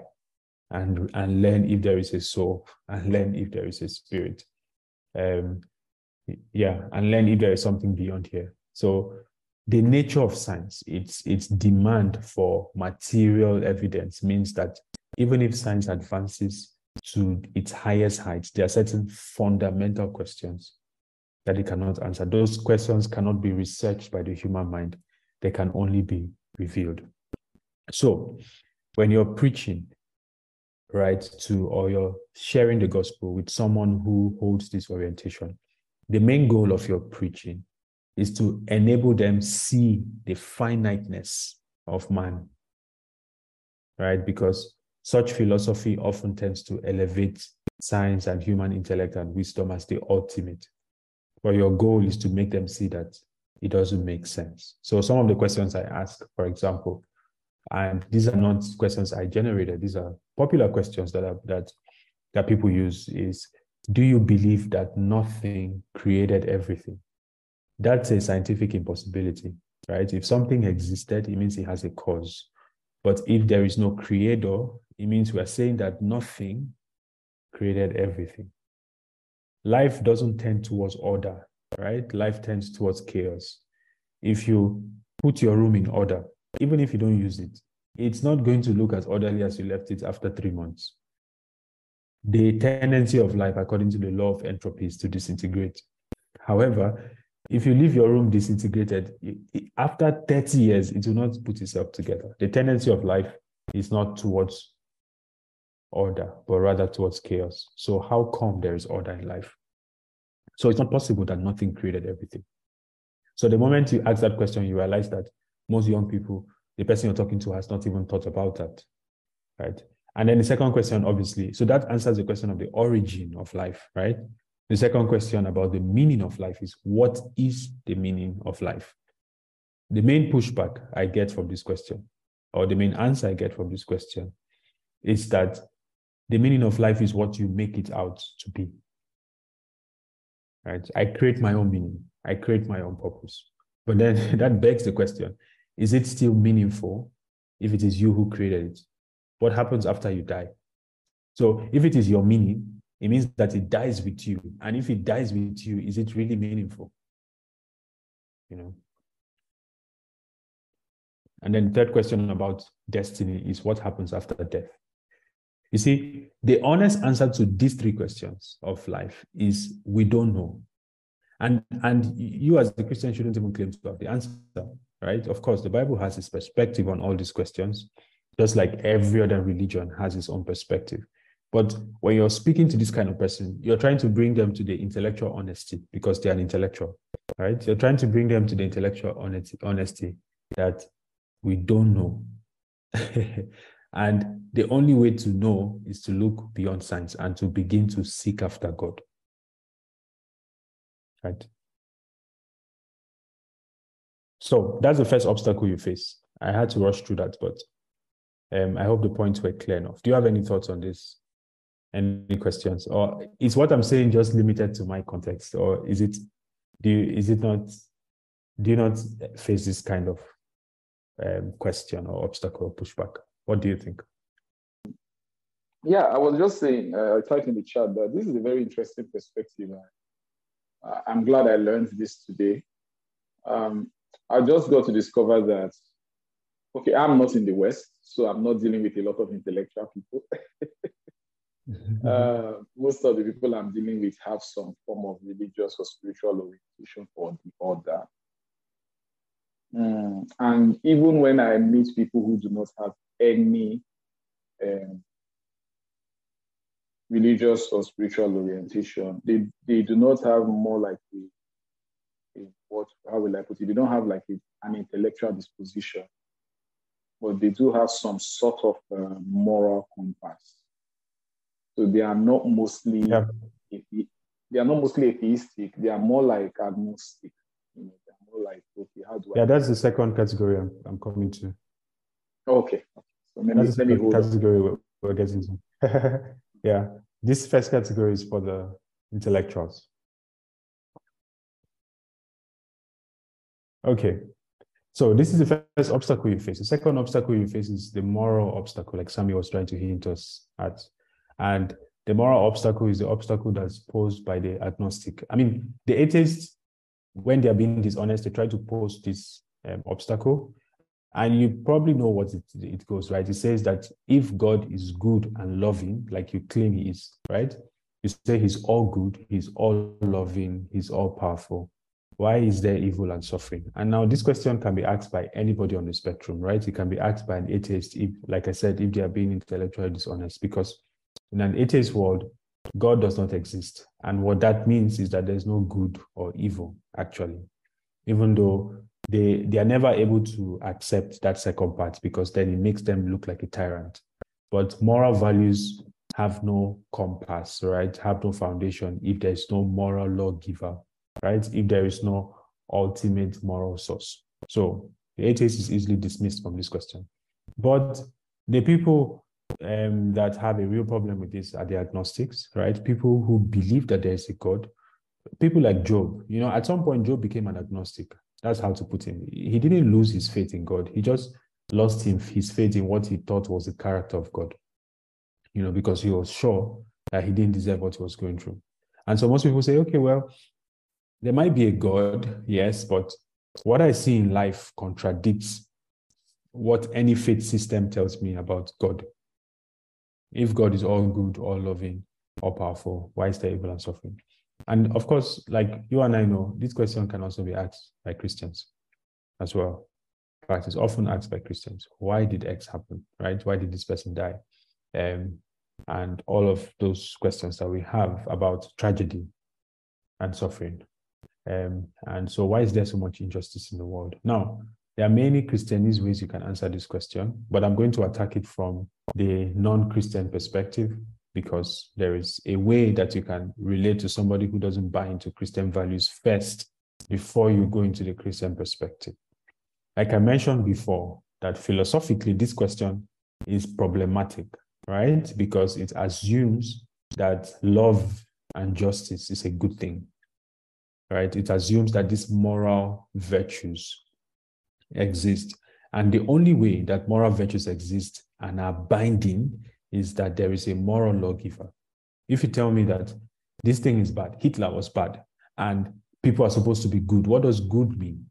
and, and learn if there is a soul and learn if there is a spirit. Um, yeah, and learn if there is something beyond here. So the nature of science, its its demand for material evidence means that even if science advances to its highest heights, there are certain fundamental questions that it cannot answer. Those questions cannot be researched by the human mind. They can only be revealed. So when you're preaching, right, to, or you're sharing the gospel with someone who holds this orientation, the main goal of your preaching is to enable them see the finiteness of man, right? Because such philosophy often tends to elevate science and human intellect and wisdom as the ultimate. But your goal is to make them see that it doesn't make sense. So some of the questions I ask, for example, and these are not questions I generated, these are popular questions that, are, that, that people use is, do you believe that nothing created everything? That's a scientific impossibility, right? If something existed, it means it has a cause. But if there is no creator, it means we are saying that nothing created everything. Life doesn't tend towards order, right? Life tends towards chaos. If you put your room in order, even if you don't use it, it's not going to look as orderly as you left it after three months. The tendency of life, according to the law of entropy, is to disintegrate. However, if you leave your room disintegrated, after thirty years, it will not put itself together. The tendency of life is not towards order, but rather towards chaos. So how come there is order in life? So it's not possible that nothing created everything. So the moment you ask that question, you realize that most young people, the person you're talking to has not even thought about that, right? And then the second question, obviously, so that answers the question of the origin of life, right? The second question about the meaning of life is, what is the meaning of life? The main pushback I get from this question, or the main answer I get from this question, is that the meaning of life is what you make it out to be, right? I create my own meaning. I create my own purpose. But then that begs the question, is it still meaningful if it is you who created it? What happens after you die? So if it is your meaning, it means that it dies with you. And if it dies with you, is it really meaningful? You know? And then the third question about destiny is, what happens after death? You see, the honest answer to these three questions of life is, we don't know. And, and you as the Christian shouldn't even claim to have the answer, right? Of course, the Bible has its perspective on all these questions, just like every other religion has its own perspective. But when you're speaking to this kind of person, you're trying to bring them to the intellectual honesty because they're an intellectual, right? You're trying to bring them to the intellectual honesty that we don't know. And the only way to know is to look beyond science and to begin to seek after God, right? So that's the first obstacle you face. I had to rush through that, but um, I hope the points were clear enough. Do you have any thoughts on this? Any questions, or is what I'm saying just limited to my context, or is it do you is it not do you not face this kind of um, question or obstacle or pushback? What do you think? Yeah, I was just saying, uh, I typed in the chat that this is a very interesting perspective. Uh, I'm glad I learned this today. Um, I just got to discover that okay, I'm not in the West, so I'm not dealing with a lot of intellectual people. Uh, most of the people I'm dealing with have some form of religious or spiritual orientation for the other. Mm. And even when I meet people who do not have any um, religious or spiritual orientation, they, they do not have more like a, a what, how will I put it? They don't have like a, an intellectual disposition, but they do have some sort of uh, moral compass. So they are not mostly yeah. athe- they are not mostly atheistic. They are more like agnostic. You know, they are more like, okay, how do I? Yeah, that's the second category I'm, I'm coming to. Okay, so maybe that's let the me hold category we're, we're getting to. Yeah, this first category is for the intellectuals. Okay. So this is the first obstacle you face. The second obstacle you face is the moral obstacle, like Sammy was trying to hint us at. And the moral obstacle is the obstacle that's posed by the agnostic. I mean, the atheists, when they are being dishonest, they try to pose this um, obstacle. And you probably know what it, it goes, right? It says that if God is good and loving, like you claim he is, right? You say he's all good, he's all loving, he's all powerful. Why is there evil and suffering? And now this question can be asked by anybody on the spectrum, right? It can be asked by an atheist, if, like I said, if they are being intellectually dishonest, because in an atheist world, God does not exist. And what that means is that there's no good or evil, actually, even though they, they are never able to accept that second part, because then it makes them look like a tyrant. But moral values have no compass, right? Have no foundation if there's no moral lawgiver, right? If there is no ultimate moral source. So the atheist is easily dismissed from this question. But the people um, that have a real problem with this are the agnostics, right? People who believe that there is a God. People like Job. You know, at some point, Job became an agnostic. That's how to put him. He didn't lose his faith in God. He just lost him, his faith in what he thought was the character of God, you know, because he was sure that he didn't deserve what he was going through. And so most people say, okay, well, there might be a God, yes, but what I see in life contradicts what any faith system tells me about God. If God is all good, all loving, all powerful, why is there evil and suffering? And of course, like you and I know, this question can also be asked by Christians as well. In fact, it's often asked by Christians. Why did X happen, right? Why did this person die? Um, and all of those questions that we have about tragedy and suffering. Um, and so why is there so much injustice in the world? Now, there are many Christianese ways you can answer this question, but I'm going to attack it from the non-Christian perspective, because there is a way that you can relate to somebody who doesn't buy into Christian values first before you go into the Christian perspective. Like I mentioned before, that philosophically this question is problematic, right? Because it assumes that love and justice is a good thing, right? It assumes that these moral virtues exist. And the only way that moral virtues exist and are binding is that there is a moral lawgiver. If you tell me that this thing is bad, Hitler was bad, and people are supposed to be good, what does good mean,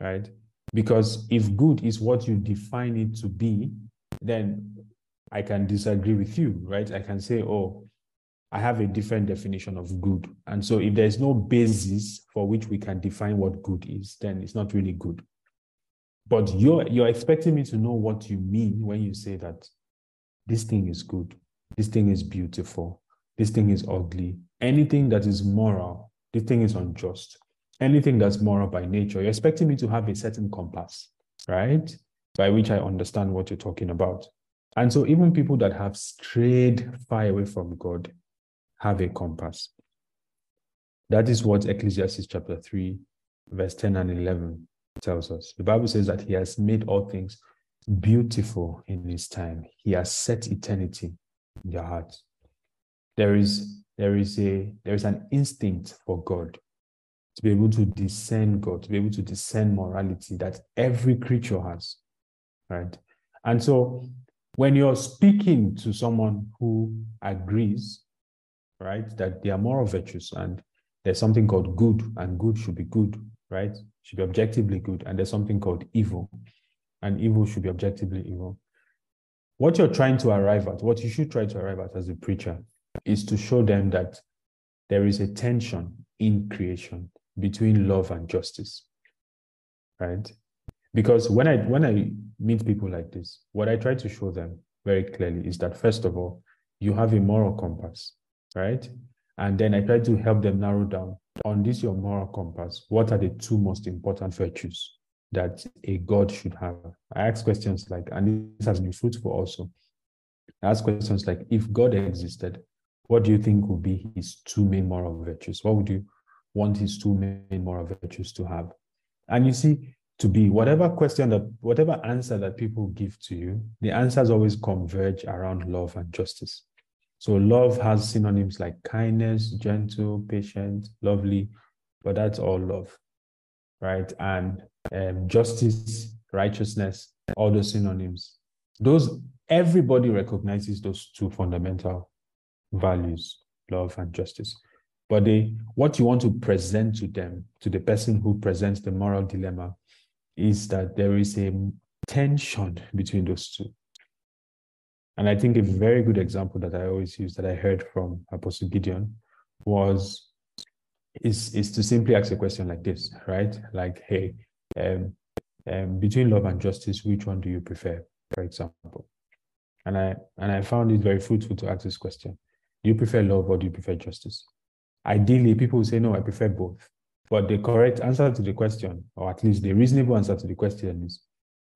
right? Because if good is what you define it to be, then I can disagree with you, right? I can say, oh, I have a different definition of good. And so if there's no basis for which we can define what good is, then it's not really good. But you're, you're expecting me to know what you mean when you say that this thing is good, this thing is beautiful, this thing is ugly, anything that is moral, this thing is unjust, anything that's moral by nature. You're expecting me to have a certain compass, right? By which I understand what you're talking about. And so even people that have strayed far away from God have a compass. That is what Ecclesiastes chapter three, verse ten and eleven tells us. The Bible says that he has made all things beautiful in his time. He has set eternity in their hearts. There is, there is a, there is an instinct for God, to be able to discern God, to be able to discern morality that every creature has, right? And so when you're speaking to someone who agrees, right, that there are moral virtues and there's something called good, and good should be good, right? Should be objectively good. And there's something called evil, and evil should be objectively evil. What you're trying to arrive at, what you should try to arrive at as a preacher, is to show them that there is a tension in creation between love and justice, right? Because when I when I meet people like this, what I try to show them very clearly is that, first of all, you have a moral compass, right? And then I try to help them narrow down, on this your moral compass, what are the two most important virtues that a God should have? I ask questions like, and this has been fruitful also, I ask questions like, if God existed, what do you think would be his two main moral virtues? What would you want his two main moral virtues to have? And you see, to be, whatever question, that whatever answer that people give to you, the answers always converge around love and justice. So love has synonyms like kindness, gentle, patient, lovely, but that's all love, right? And Um, justice, righteousness, all those synonyms. Those, everybody recognizes those two fundamental values, love and justice. But they, what you want to present to them, to the person who presents the moral dilemma, is that there is a tension between those two. And I think a very good example that I always use, that I heard from Apostle Gideon, was is, is to simply ask a question like this, right? Like, hey, Um, um, between love and justice, which one do you prefer, for example? And I and I found it very fruitful to ask this question. Do you prefer love or do you prefer justice? Ideally, people will say, no, I prefer both. But the correct answer to the question, or at least the reasonable answer to the question, is,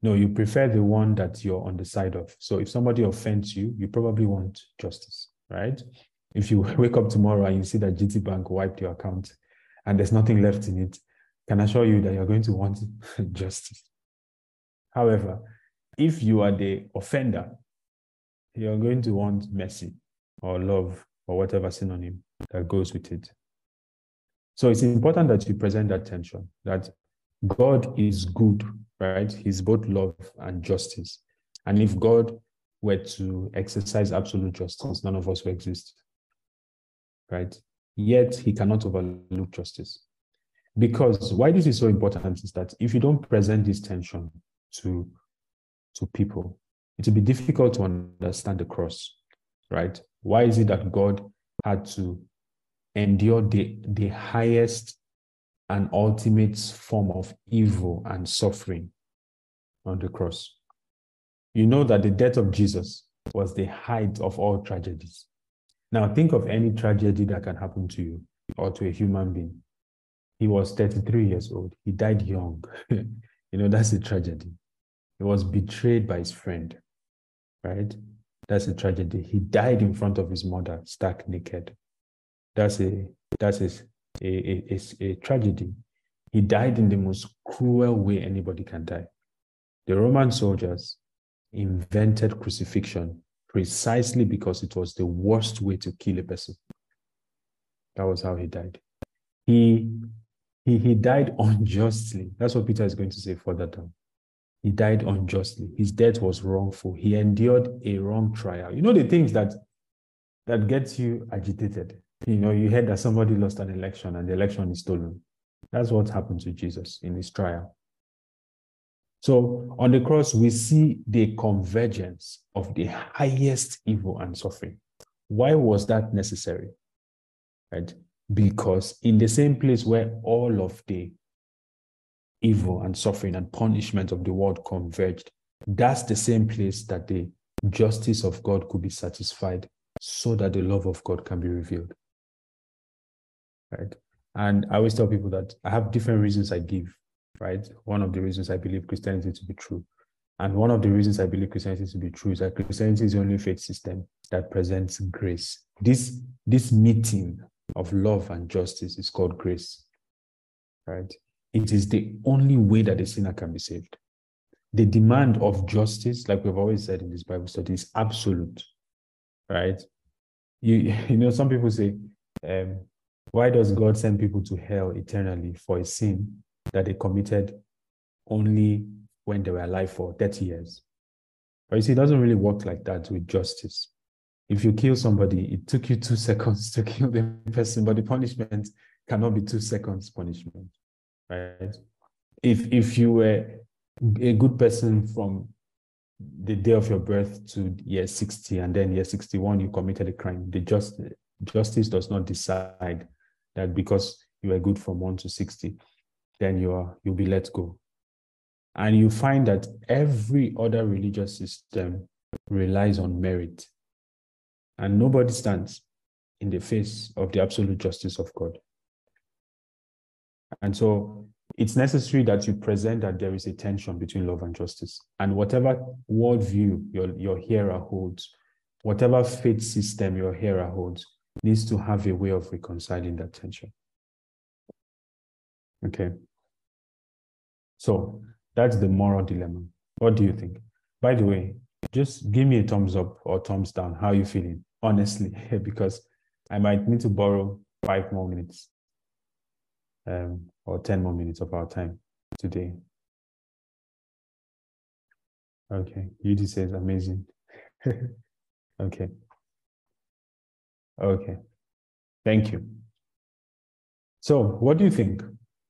no, you prefer the one that you're on the side of. So if somebody offends you, you probably want justice, right? If you wake up tomorrow and you see that G T Bank wiped your account and there's nothing left in it, can assure you that you're going to want justice. However, if you are the offender, you're going to want mercy or love or whatever synonym that goes with it. So it's important that you present that tension, that God is good, right? He's both love and justice. And if God were to exercise absolute justice, none of us would exist, right? Yet he cannot overlook justice. Because why this is so important is that if you don't present this tension to, to people, it will be difficult to understand the cross, right? Why is it that God had to endure the, the highest and ultimate form of evil and suffering on the cross? You know that the death of Jesus was the height of all tragedies. Now think of any tragedy that can happen to you or to a human being. He was thirty-three years old. He died young. You know, that's a tragedy. He was betrayed by his friend, right? That's a tragedy. He died in front of his mother, stark naked. That's a that's a, a, a, a tragedy. He died in the most cruel way anybody can die. The Roman soldiers invented crucifixion precisely because it was the worst way to kill a person. That was how he died. He He, he died unjustly. That's what Peter is going to say further down. He died unjustly. His death was wrongful. He endured a wrong trial. You know, the things that, that gets you agitated. You know, you heard that somebody lost an election and the election is stolen. That's what happened to Jesus in his trial. So on the cross, we see the convergence of the highest evil and suffering. Why was that necessary? Right? Because in the same place where all of the evil and suffering and punishment of the world converged, that's the same place that the justice of God could be satisfied so that the love of God can be revealed. Right? And I always tell people that I have different reasons I give, right? One of the reasons I believe Christianity to be true. And one of the reasons I believe Christianity to be true is that Christianity is the only faith system that presents grace. This, this meeting of love and justice is called grace, right? It is the only way that a sinner can be saved. The demand of justice, like we've always said in this Bible study, is absolute, right? You, you know, some people say, um, why does God send people to hell eternally for a sin that they committed only when they were alive for thirty years? But you see, it doesn't really work like that with justice. If you kill somebody, it took you two seconds to kill the person, but the punishment cannot be two seconds punishment, right? If if you were a good person from the day of your birth to year sixty, and then year sixty-one, you committed a crime. The just, justice does not decide that because you are good from one to sixty, then you are, you'll be let go. And you find that every other religious system relies on merit. And nobody stands in the face of the absolute justice of God. And so it's necessary that you present that there is a tension between love and justice. And whatever worldview your, your hearer holds, whatever faith system your hearer holds, needs to have a way of reconciling that tension. Okay. So that's the moral dilemma. What do you think? By the way, just give me a thumbs up or thumbs down. How are you feeling? Honestly, because I might need to borrow five more minutes um, or ten more minutes of our time today. Okay, Yudi says amazing. Okay. Okay, thank you. So what do you think?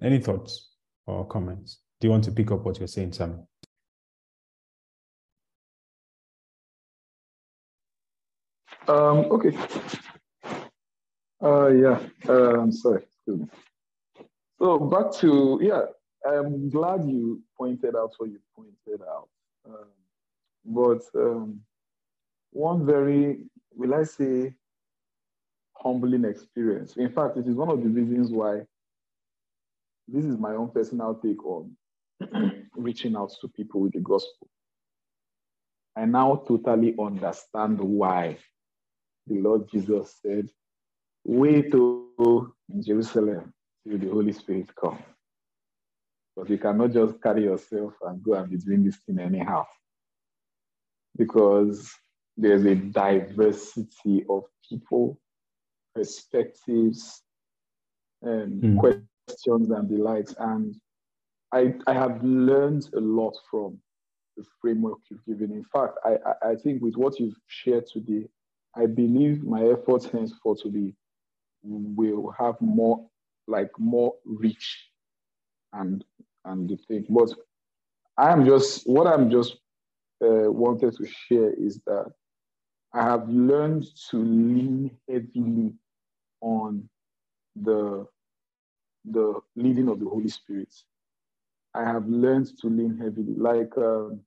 Any thoughts or comments? Do you want to pick up what you're saying, Sammy? Um, okay. Uh, yeah, um, sorry. So back to, yeah, I'm glad you pointed out what you pointed out. Um, but um, one very, will I say, humbling experience. In fact, it is one of the reasons why this is my own personal take on reaching out to people with the gospel. I now totally understand why the Lord Jesus said, wait till Jerusalem till the Holy Spirit come. But you cannot just carry yourself and go and be doing this thing anyhow. Because there's a diversity of people, perspectives, um, mm. questions and the likes. And I, I have learned a lot from the framework you've given. In fact, I, I, I think with what you've shared today, I believe my efforts henceforth to be will have more, like more reach and and the thing. But I'm just what I'm just uh, wanted to share is that I have learned to lean heavily on the the leading of the Holy Spirit. I have learned to lean heavily, like um,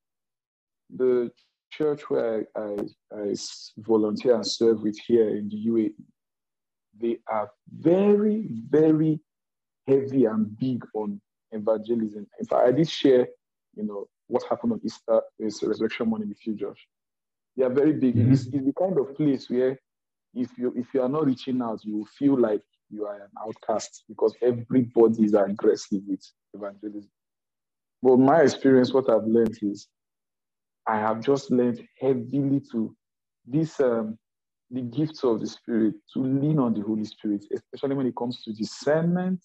the church where I, I, I volunteer and serve with here in the U A E. They are very, very heavy and big on evangelism. In fact, I did share, you know, what happened on Easter is Resurrection Monday in the future. They are very big. Mm-hmm. It's, it's the kind of place where if you if you are not reaching out, you feel like you are an outcast because everybody is aggressive with evangelism. But my experience, what I've learned is I have just learned heavily to this, um, the gifts of the Spirit, to lean on the Holy Spirit, especially when it comes to discernment,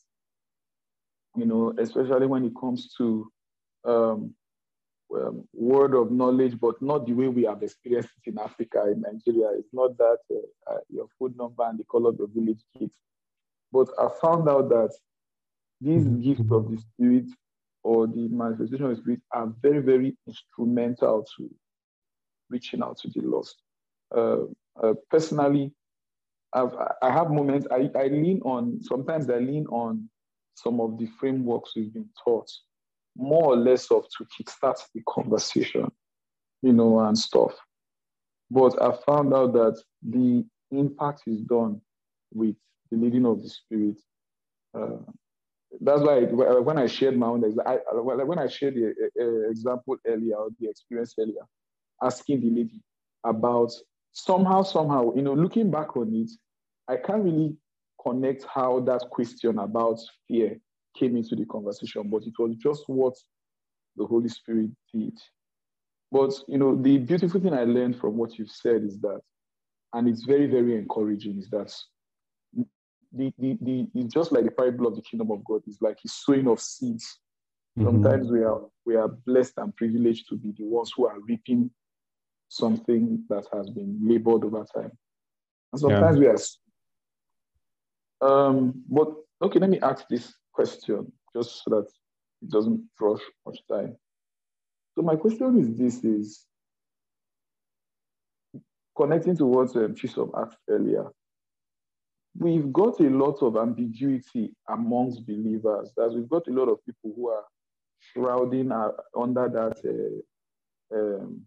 you know, especially when it comes to um, um, word of knowledge, but not the way we have experienced it in Africa, in Nigeria. It's not that uh, uh, your phone number and the color of your village kids. But I found out that these gifts of the Spirit or the manifestation of the Spirit are very, very instrumental to reaching out to the lost. Uh, uh, personally, I've, I have moments, I, I lean on, sometimes I lean on some of the frameworks we've been taught, more or less of to kickstart the conversation, you know, and stuff. But I found out that the impact is done with the leading of the Spirit. Uh, That's why I, when I shared my own, I, when I shared the uh, example earlier, or the experience earlier, asking the lady about somehow, somehow, you know, looking back on it, I can't really connect how that question about fear came into the conversation, but it was just what the Holy Spirit did. But, you know, the beautiful thing I learned from what you've said is that, and it's very, very encouraging, is that The, the, the, it's just like the parable of the kingdom of God. It's like a sowing of seeds. Mm-hmm. Sometimes we are, we are blessed and privileged to be the ones who are reaping something that has been labored over time. And sometimes yeah. we are... Um, but, okay, let me ask this question just so that it doesn't rush much time. So my question is this, is connecting to what um, Chisom asked earlier, we've got a lot of ambiguity amongst believers. That we've got a lot of people who are shrouding uh, under that uh, um,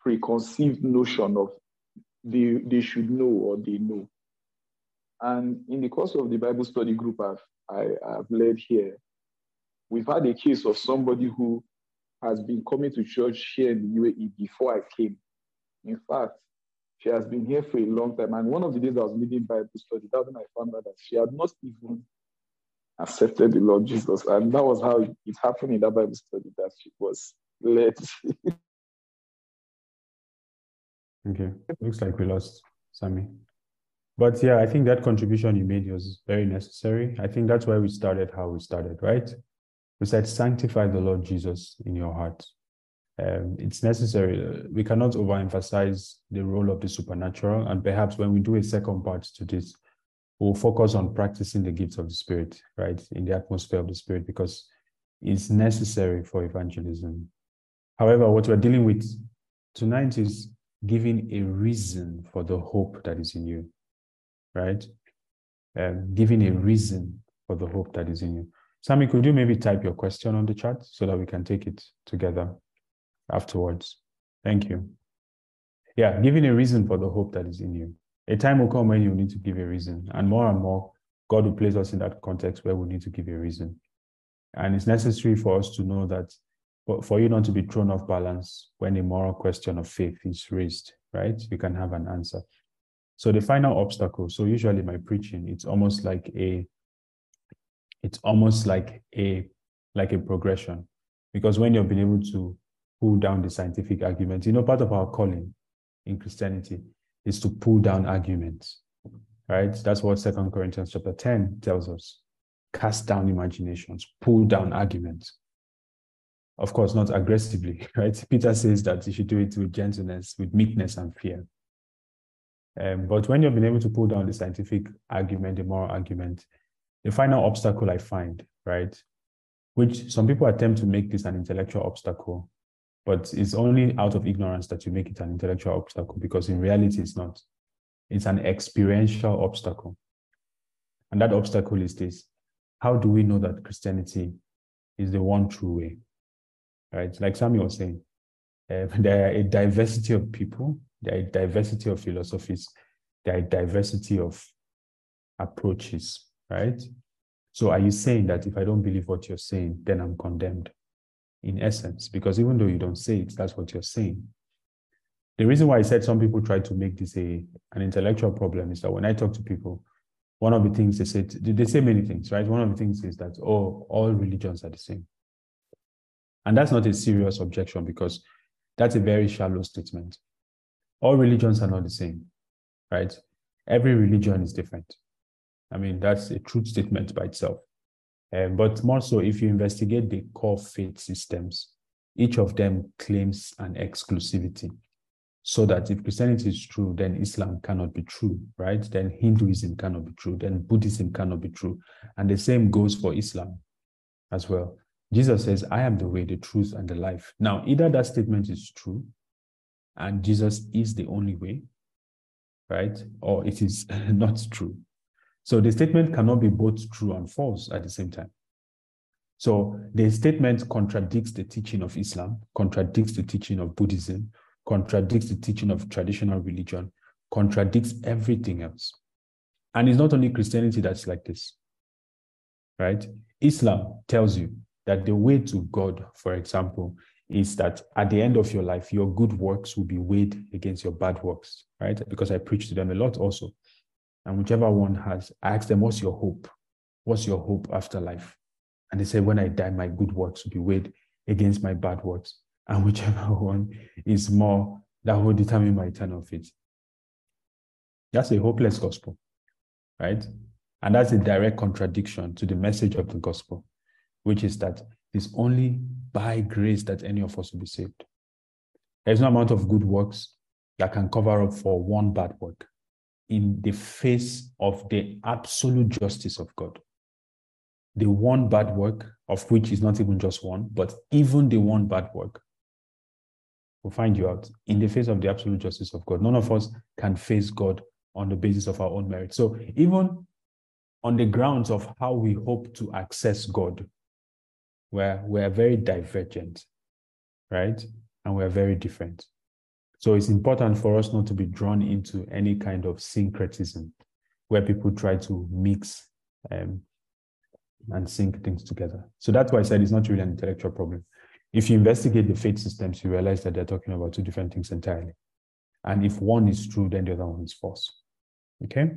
preconceived notion of they, they should know or they know. And in the course of the Bible study group I've, I, I've led here, we've had a case of somebody who has been coming to church here in the U A E before I came. In fact, she has been here for a long time. And one of the days I was leading Bible study, that's when I found out that she had not even accepted the Lord Jesus. And that was how it happened in that Bible study, that she was led. Okay, looks like we lost Sammy. But yeah, I think that contribution you made was very necessary. I think that's why we started how we started, right? We said, sanctify the Lord Jesus in your heart. Um, it's necessary. We cannot overemphasize the role of the supernatural. And perhaps when we do a second part to this, we'll focus on practicing the gifts of the Spirit, right? In the atmosphere of the Spirit, because it's necessary for evangelism. However, what we're dealing with tonight is giving a reason for the hope that is in you, right? Um, giving a reason for the hope that is in you. Sammy, could you maybe type your question on the chat so that we can take it together afterwards? Thank you. Yeah, giving a reason for the hope that is in you. A time will come when you need to give a reason. And more and more, God will place us in that context where we need to give a reason. And it's necessary for us to know that, for you not to be thrown off balance when a moral question of faith is raised, right? You can have an answer. So the final obstacle, so usually my preaching, it's almost like a, it's almost like a, like a progression. Because when you've been able to pull down the scientific argument, you know, part of our calling in Christianity is to pull down arguments, right? That's what Second Corinthians chapter ten tells us. Cast down imaginations, pull down arguments. Of course, not aggressively, right? Peter says that you should do it with gentleness, with meekness and fear. Um, but when you've been able to pull down the scientific argument, the moral argument, the final obstacle I find, right, which some people attempt to make this an intellectual obstacle, but it's only out of ignorance that you make it an intellectual obstacle, because in reality it's not. It's an experiential obstacle. And that obstacle is this: how do we know that Christianity is the one true way? Right? Like Sammy was saying, uh, there are a diversity of people, there are a diversity of philosophies, there are a diversity of approaches, right? So are you saying that if I don't believe what you're saying, then I'm condemned? In essence, because even though you don't say it, that's what you're saying. The reason why I said some people try to make this a, an intellectual problem is that when I talk to people, one of the things they say, they say many things, right? One of the things is that, oh, all religions are the same. And that's not a serious objection, because that's a very shallow statement. All religions are not the same, right? Every religion is different. I mean, that's a truth statement by itself. Um, but more so, if you investigate the core faith systems, each of them claims an exclusivity. So that if Christianity is true, then Islam cannot be true, right? Then Hinduism cannot be true, then Buddhism cannot be true. And the same goes for Islam as well. Jesus says, I am the way, the truth, and the life. Now, either that statement is true, and Jesus is the only way, right? Or it is not true. So the statement cannot be both true and false at the same time. So the statement contradicts the teaching of Islam, contradicts the teaching of Buddhism, contradicts the teaching of traditional religion, contradicts everything else. And it's not only Christianity that's like this, right? Islam tells you that the way to God, for example, is that at the end of your life, your good works will be weighed against your bad works, right? Because I preach to them a lot also. And whichever one has, I ask them, what's your hope? What's your hope after life? And they say, when I die, my good works will be weighed against my bad works. And whichever one is more, that will determine my eternal fate. That's a hopeless gospel, right? And that's a direct contradiction to the message of the gospel, which is that it's only by grace that any of us will be saved. There's no amount of good works that can cover up for one bad work in the face of the absolute justice of God. The one bad work, of which is not even just one, but even the one bad work will find you out in the face of the absolute justice of God. None of us can face God on the basis of our own merit. So even on the grounds of how we hope to access God, where we're very divergent, right? And we're very different. So it's important for us not to be drawn into any kind of syncretism where people try to mix um, and sync things together. So that's why I said it's not really an intellectual problem. If you investigate the faith systems, you realize that they're talking about two different things entirely. And if one is true, then the other one is false. Okay?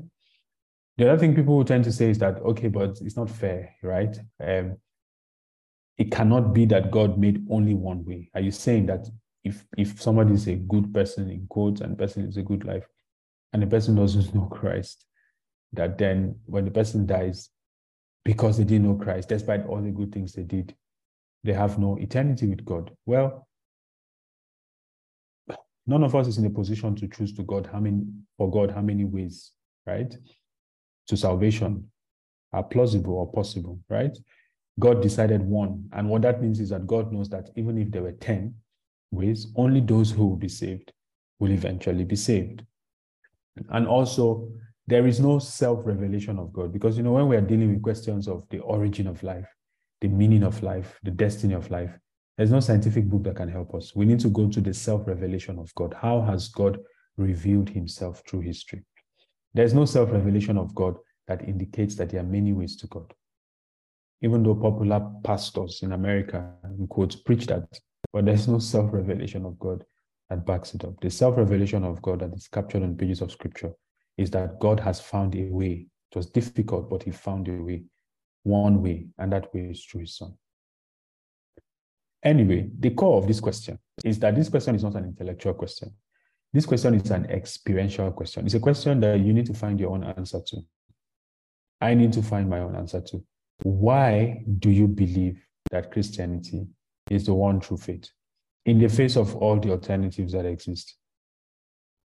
The other thing people tend to say is that, okay, but it's not fair, right? Um, it cannot be that God made only one way. Are you saying that if, if somebody is a good person, in quotes, and the person lives a good life, and the person doesn't know Christ, that then when the person dies, because they didn't know Christ, despite all the good things they did, they have no eternity with God? Well, none of us is in a position to choose to God how many, for God how many ways, right, to salvation are plausible or possible, right? God decided one. And what that means is that God knows that even if there were ten ways, only those who will be saved will eventually be saved. And also, there is no self-revelation of God, because, you know, when we are dealing with questions of the origin of life, the meaning of life, the destiny of life, there's no scientific book that can help us. We need to go to the self-revelation of God. How has God revealed himself through history? There's no self-revelation of God that indicates that there are many ways to God. Even though popular pastors in America, in quotes, preach that, but there's no self-revelation of God that backs it up. The self-revelation of God that is captured on pages of scripture is that God has found a way. It was difficult, but he found a way. One way, and that way is through his son. Anyway, the core of this question is that this question is not an intellectual question. This question is an experiential question. It's a question that you need to find your own answer to. I need to find my own answer to. Why do you believe that Christianity is the one true faith in the face of all the alternatives that exist?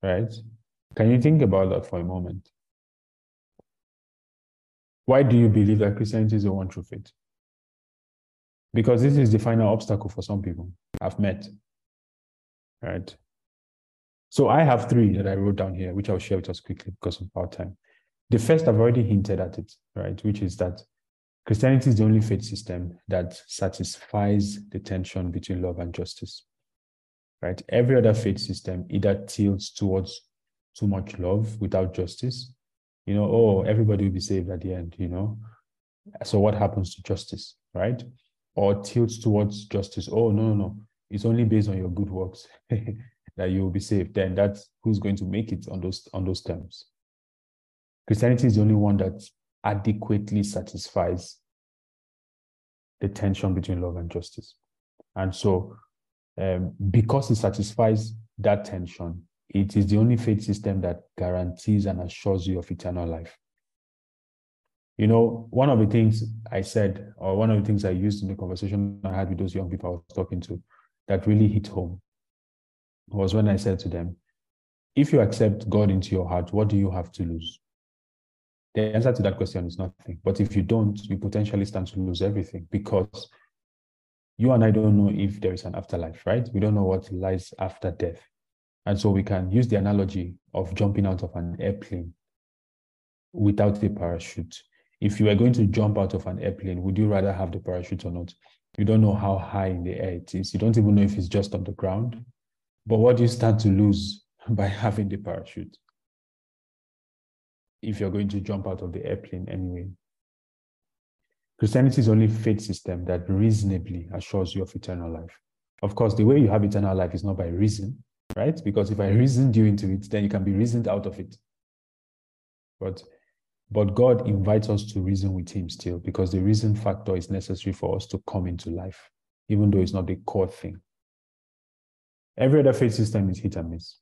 Right? Can you think about that for a moment? Why do you believe that Christianity is the one true faith? Because this is the final obstacle for some people I've met. All right. So I have three that I wrote down here, which I'll share with us quickly because of our time. The first, I've already hinted at it, right? Which is that Christianity is the only faith system that satisfies the tension between love and justice, right? Every other faith system either tilts towards too much love without justice. You know, oh, everybody will be saved at the end, you know. So what happens to justice, right? Or tilts towards justice. Oh, no, no, no. It's only based on your good works that you will be saved. Then that's who's going to make it on those, on those terms. Christianity is the only one that adequately satisfies the tension between love and justice. And so um, because it satisfies that tension, it is the only faith system that guarantees and assures you of eternal life. You know, one of the things I said, or one of the things I used in the conversation I had with those young people I was talking to that really hit home was when I said to them, if you accept God into your heart, what do you have to lose? The answer to that question is nothing. But if you don't, you potentially stand to lose everything, because you and I don't know if there is an afterlife, right? We don't know what lies after death. And so we can use the analogy of jumping out of an airplane without a parachute. If you are going to jump out of an airplane, would you rather have the parachute or not? You don't know how high in the air it is. You don't even know if it's just on the ground. But what do you stand to lose by having the parachute? If you're going to jump out of the airplane anyway. Christianity is the only faith system that reasonably assures you of eternal life. Of course, the way you have eternal life is not by reason, right? Because if I reasoned you into it, then you can be reasoned out of it. But, but God invites us to reason with him still, because the reason factor is necessary for us to come into life, even though it's not the core thing. Every other faith system is hit and miss.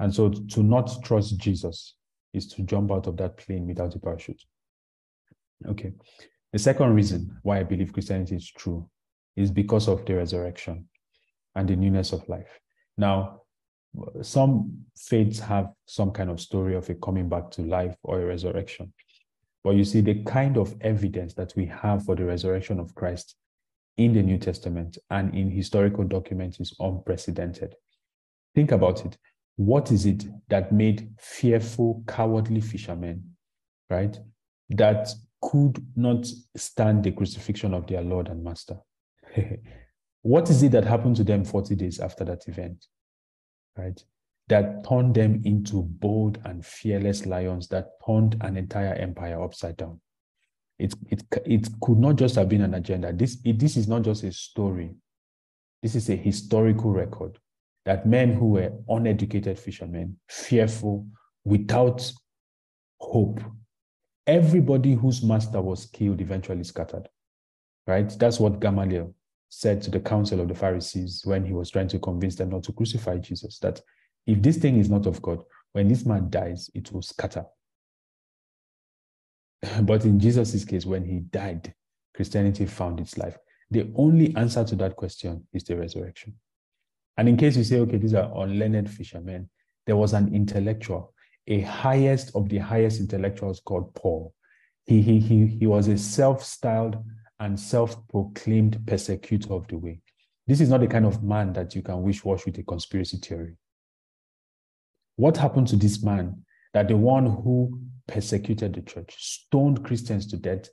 And so to not trust Jesus is to jump out of that plane without a parachute. Okay. The second reason why I believe Christianity is true is because of the resurrection and the newness of life. Now, some faiths have some kind of story of a coming back to life or a resurrection. But you see, the kind of evidence that we have for the resurrection of Christ in the New Testament and in historical documents is unprecedented. Think about it. What is it that made fearful, cowardly fishermen, right, that could not stand the crucifixion of their Lord and Master? What is it that happened to them forty days after that event, right, that turned them into bold and fearless lions that turned an entire empire upside down? It, it, it could not just have been an agenda. This, it, this is not just a story. This is a historical record that men who were uneducated fishermen, fearful, without hope, everybody whose master was killed eventually scattered, right? That's what Gamaliel said to the council of the Pharisees when he was trying to convince them not to crucify Jesus, that if this thing is not of God, when this man dies, it will scatter. But in Jesus' case, when he died, Christianity found its life. The only answer to that question is the resurrection. And in case you say, okay, these are unlearned fishermen, there was an intellectual, a highest of the highest intellectuals called Paul. He, he, he, he was a self-styled and self-proclaimed persecutor of the way. This is not the kind of man that you can wish-wash with a conspiracy theory. What happened to this man that the one who persecuted the church, stoned Christians to death,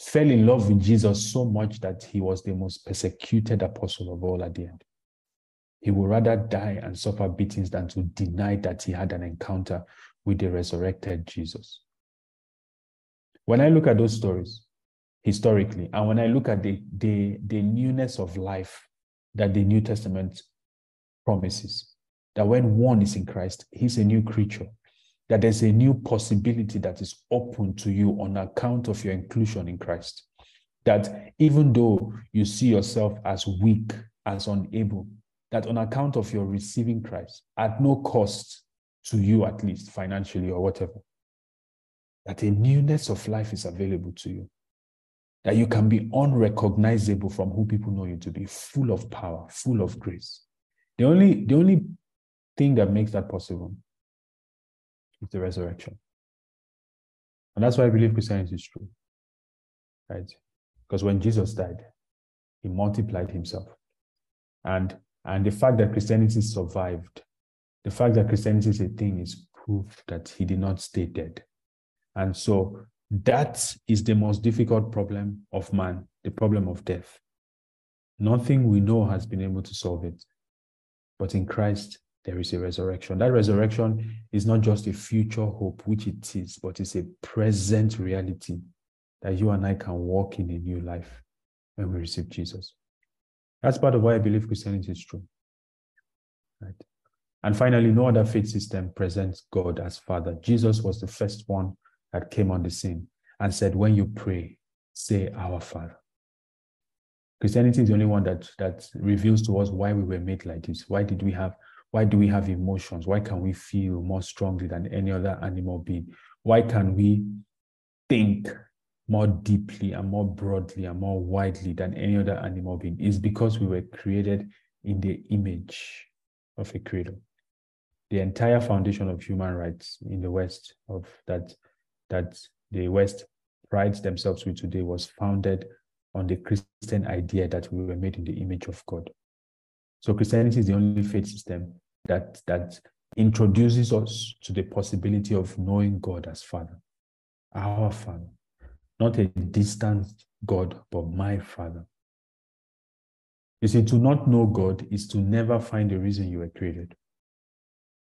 fell in love with Jesus so much that he was the most persecuted apostle of all at the end? He would rather die and suffer beatings than to deny that he had an encounter with the resurrected Jesus. When I look at those stories historically, and when I look at the, the, the newness of life that the New Testament promises, that when one is in Christ, he's a new creature, that there's a new possibility that is open to you on account of your inclusion in Christ, that even though you see yourself as weak, as unable, that on account of your receiving Christ, at no cost to you, at least financially or whatever, that a newness of life is available to you, that you can be unrecognizable from who people know you to be, full of power, full of grace. The only, the only thing that makes that possible is the resurrection. And that's why I believe Christianity is true, right? Because when Jesus died, he multiplied himself. And, and the fact that Christianity survived, the fact that Christianity is a thing, is proof that he did not stay dead. And so that is the most difficult problem of man, the problem of death. Nothing we know has been able to solve it. But in Christ, there is a resurrection. That resurrection is not just a future hope, which it is, but it's a present reality that you and I can walk in a new life when we receive Jesus. That's part of why I believe Christianity is true. Right? And finally, no other faith system presents God as Father. Jesus was the first one that came on the scene and said, when you pray, say Our Father. Christianity is the only one that, that reveals to us why we were made like this. Why did we have... Why do we have emotions? Why can we feel more strongly than any other animal being? Why can we think more deeply and more broadly and more widely than any other animal being? It's because we were created in the image of a creator. The entire foundation of human rights in the West, of that, that the West prides themselves with today, was founded on the Christian idea that we were made in the image of God. So Christianity is the only faith system that, that introduces us to the possibility of knowing God as Father, our Father, not a distant God, but my Father. You see, to not know God is to never find the reason you were created.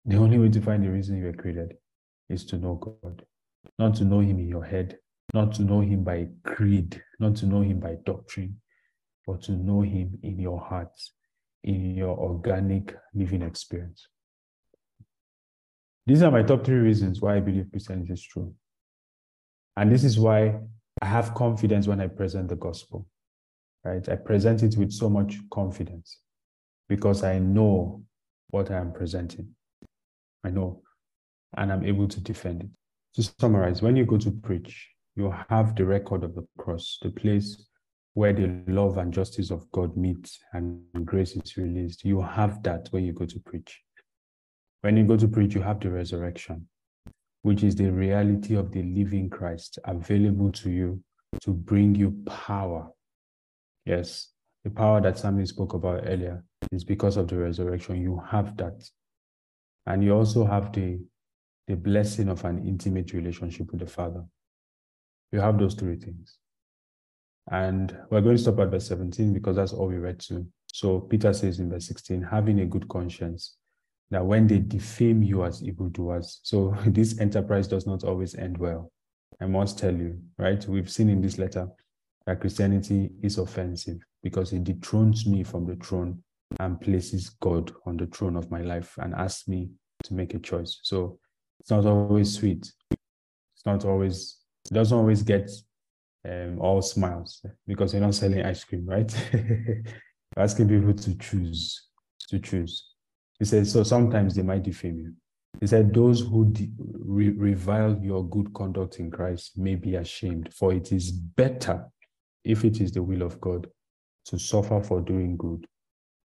The only way to find the reason you were created is to know God, not to know him in your head, not to know him by creed, not to know him by doctrine, but to know him in your heart, in your organic living experience. These are my top three reasons why I believe Christianity is true. And this is why I have confidence when I present the gospel, right? I present it with so much confidence because I know what I am presenting. I know, and I'm able to defend it. To summarize, when you go to preach, you have the record of the cross, the place where the love and justice of God meet and grace is released. You have that when you go to preach. When you go to preach, you have the resurrection, which is the reality of the living Christ available to you to bring you power Yes, the power that Sammy spoke about earlier is because of the resurrection. You have that. And you also have the, the blessing of an intimate relationship with the Father. You have those three things. And we're going to stop at verse seventeen because that's all we read to. So Peter says in verse sixteen, having a good conscience, that when they defame you as evildoers. So this enterprise does not always end well. I must tell you, right? We've seen in this letter that Christianity is offensive because it dethrones me from the throne and places God on the throne of my life and asks me to make a choice. So it's not always sweet. It's not always, it doesn't always get um, all smiles because you're not selling ice cream, right? Asking people to choose, to choose. He says, so sometimes they might defame you. He said, those who de- re- revile your good conduct in Christ may be ashamed, for it is better, if it is the will of God, to suffer for doing good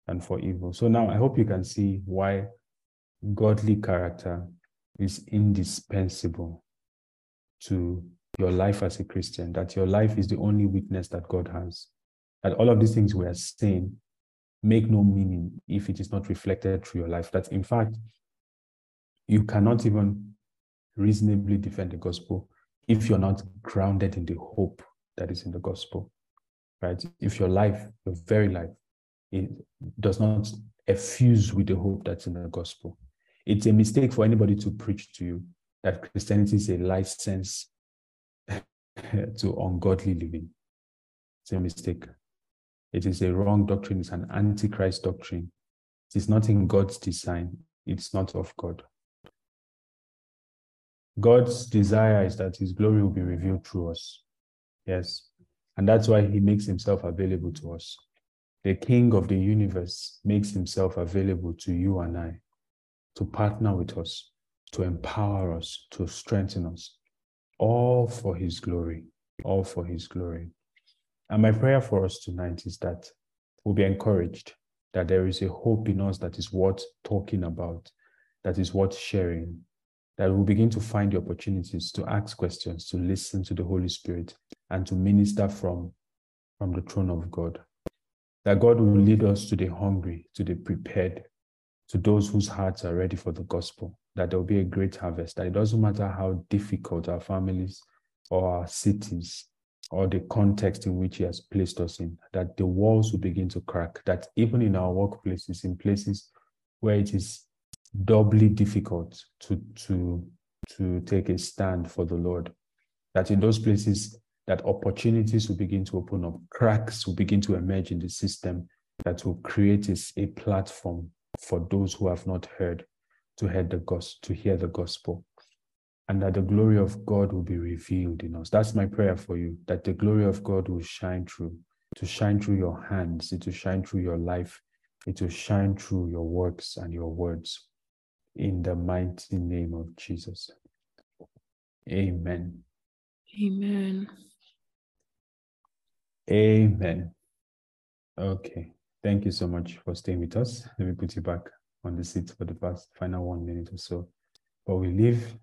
than for evil. So now I hope you can see why godly character is indispensable to your life as a Christian, that your life is the only witness that God has. That all of these things we are saying make no meaning if it is not reflected through your life. That, in fact, you cannot even reasonably defend the gospel if you're not grounded in the hope that is in the gospel, right? If your life, your very life, it does not effuse with the hope that's in the gospel. It's a mistake for anybody to preach to you that Christianity is a license to ungodly living. It's a mistake. It is a wrong doctrine. It's an antichrist doctrine. It is not in God's design. It's not of God. God's desire is that his glory will be revealed through us. Yes. And that's why he makes himself available to us. The King of the universe makes himself available to you and I to partner with us, to empower us, to strengthen us, all for his glory, all for his glory. And my prayer for us tonight is that we'll be encouraged that there is a hope in us that is worth talking about, that is worth sharing, that we'll begin to find the opportunities to ask questions, to listen to the Holy Spirit, and to minister from, from the throne of God. That God will lead us to the hungry, to the prepared, to those whose hearts are ready for the gospel, that there will be a great harvest, that it doesn't matter how difficult our families or our cities or the context in which he has placed us in, that the walls will begin to crack, that even in our workplaces, in places where it is doubly difficult to, to, to take a stand for the Lord, that in those places, that opportunities will begin to open up, cracks will begin to emerge in the system that will create a, a platform for those who have not heard to hear the gospel, to hear the gospel. And that the glory of God will be revealed in us. That's my prayer for you, that the glory of God will shine through, to shine through your hands, it will shine through your life, it will shine through your works and your words. In the mighty name of Jesus. Amen. Amen. Amen. Okay. Thank you so much for staying with us. Let me put you back on the seat for the past final one minute or so. But we leave.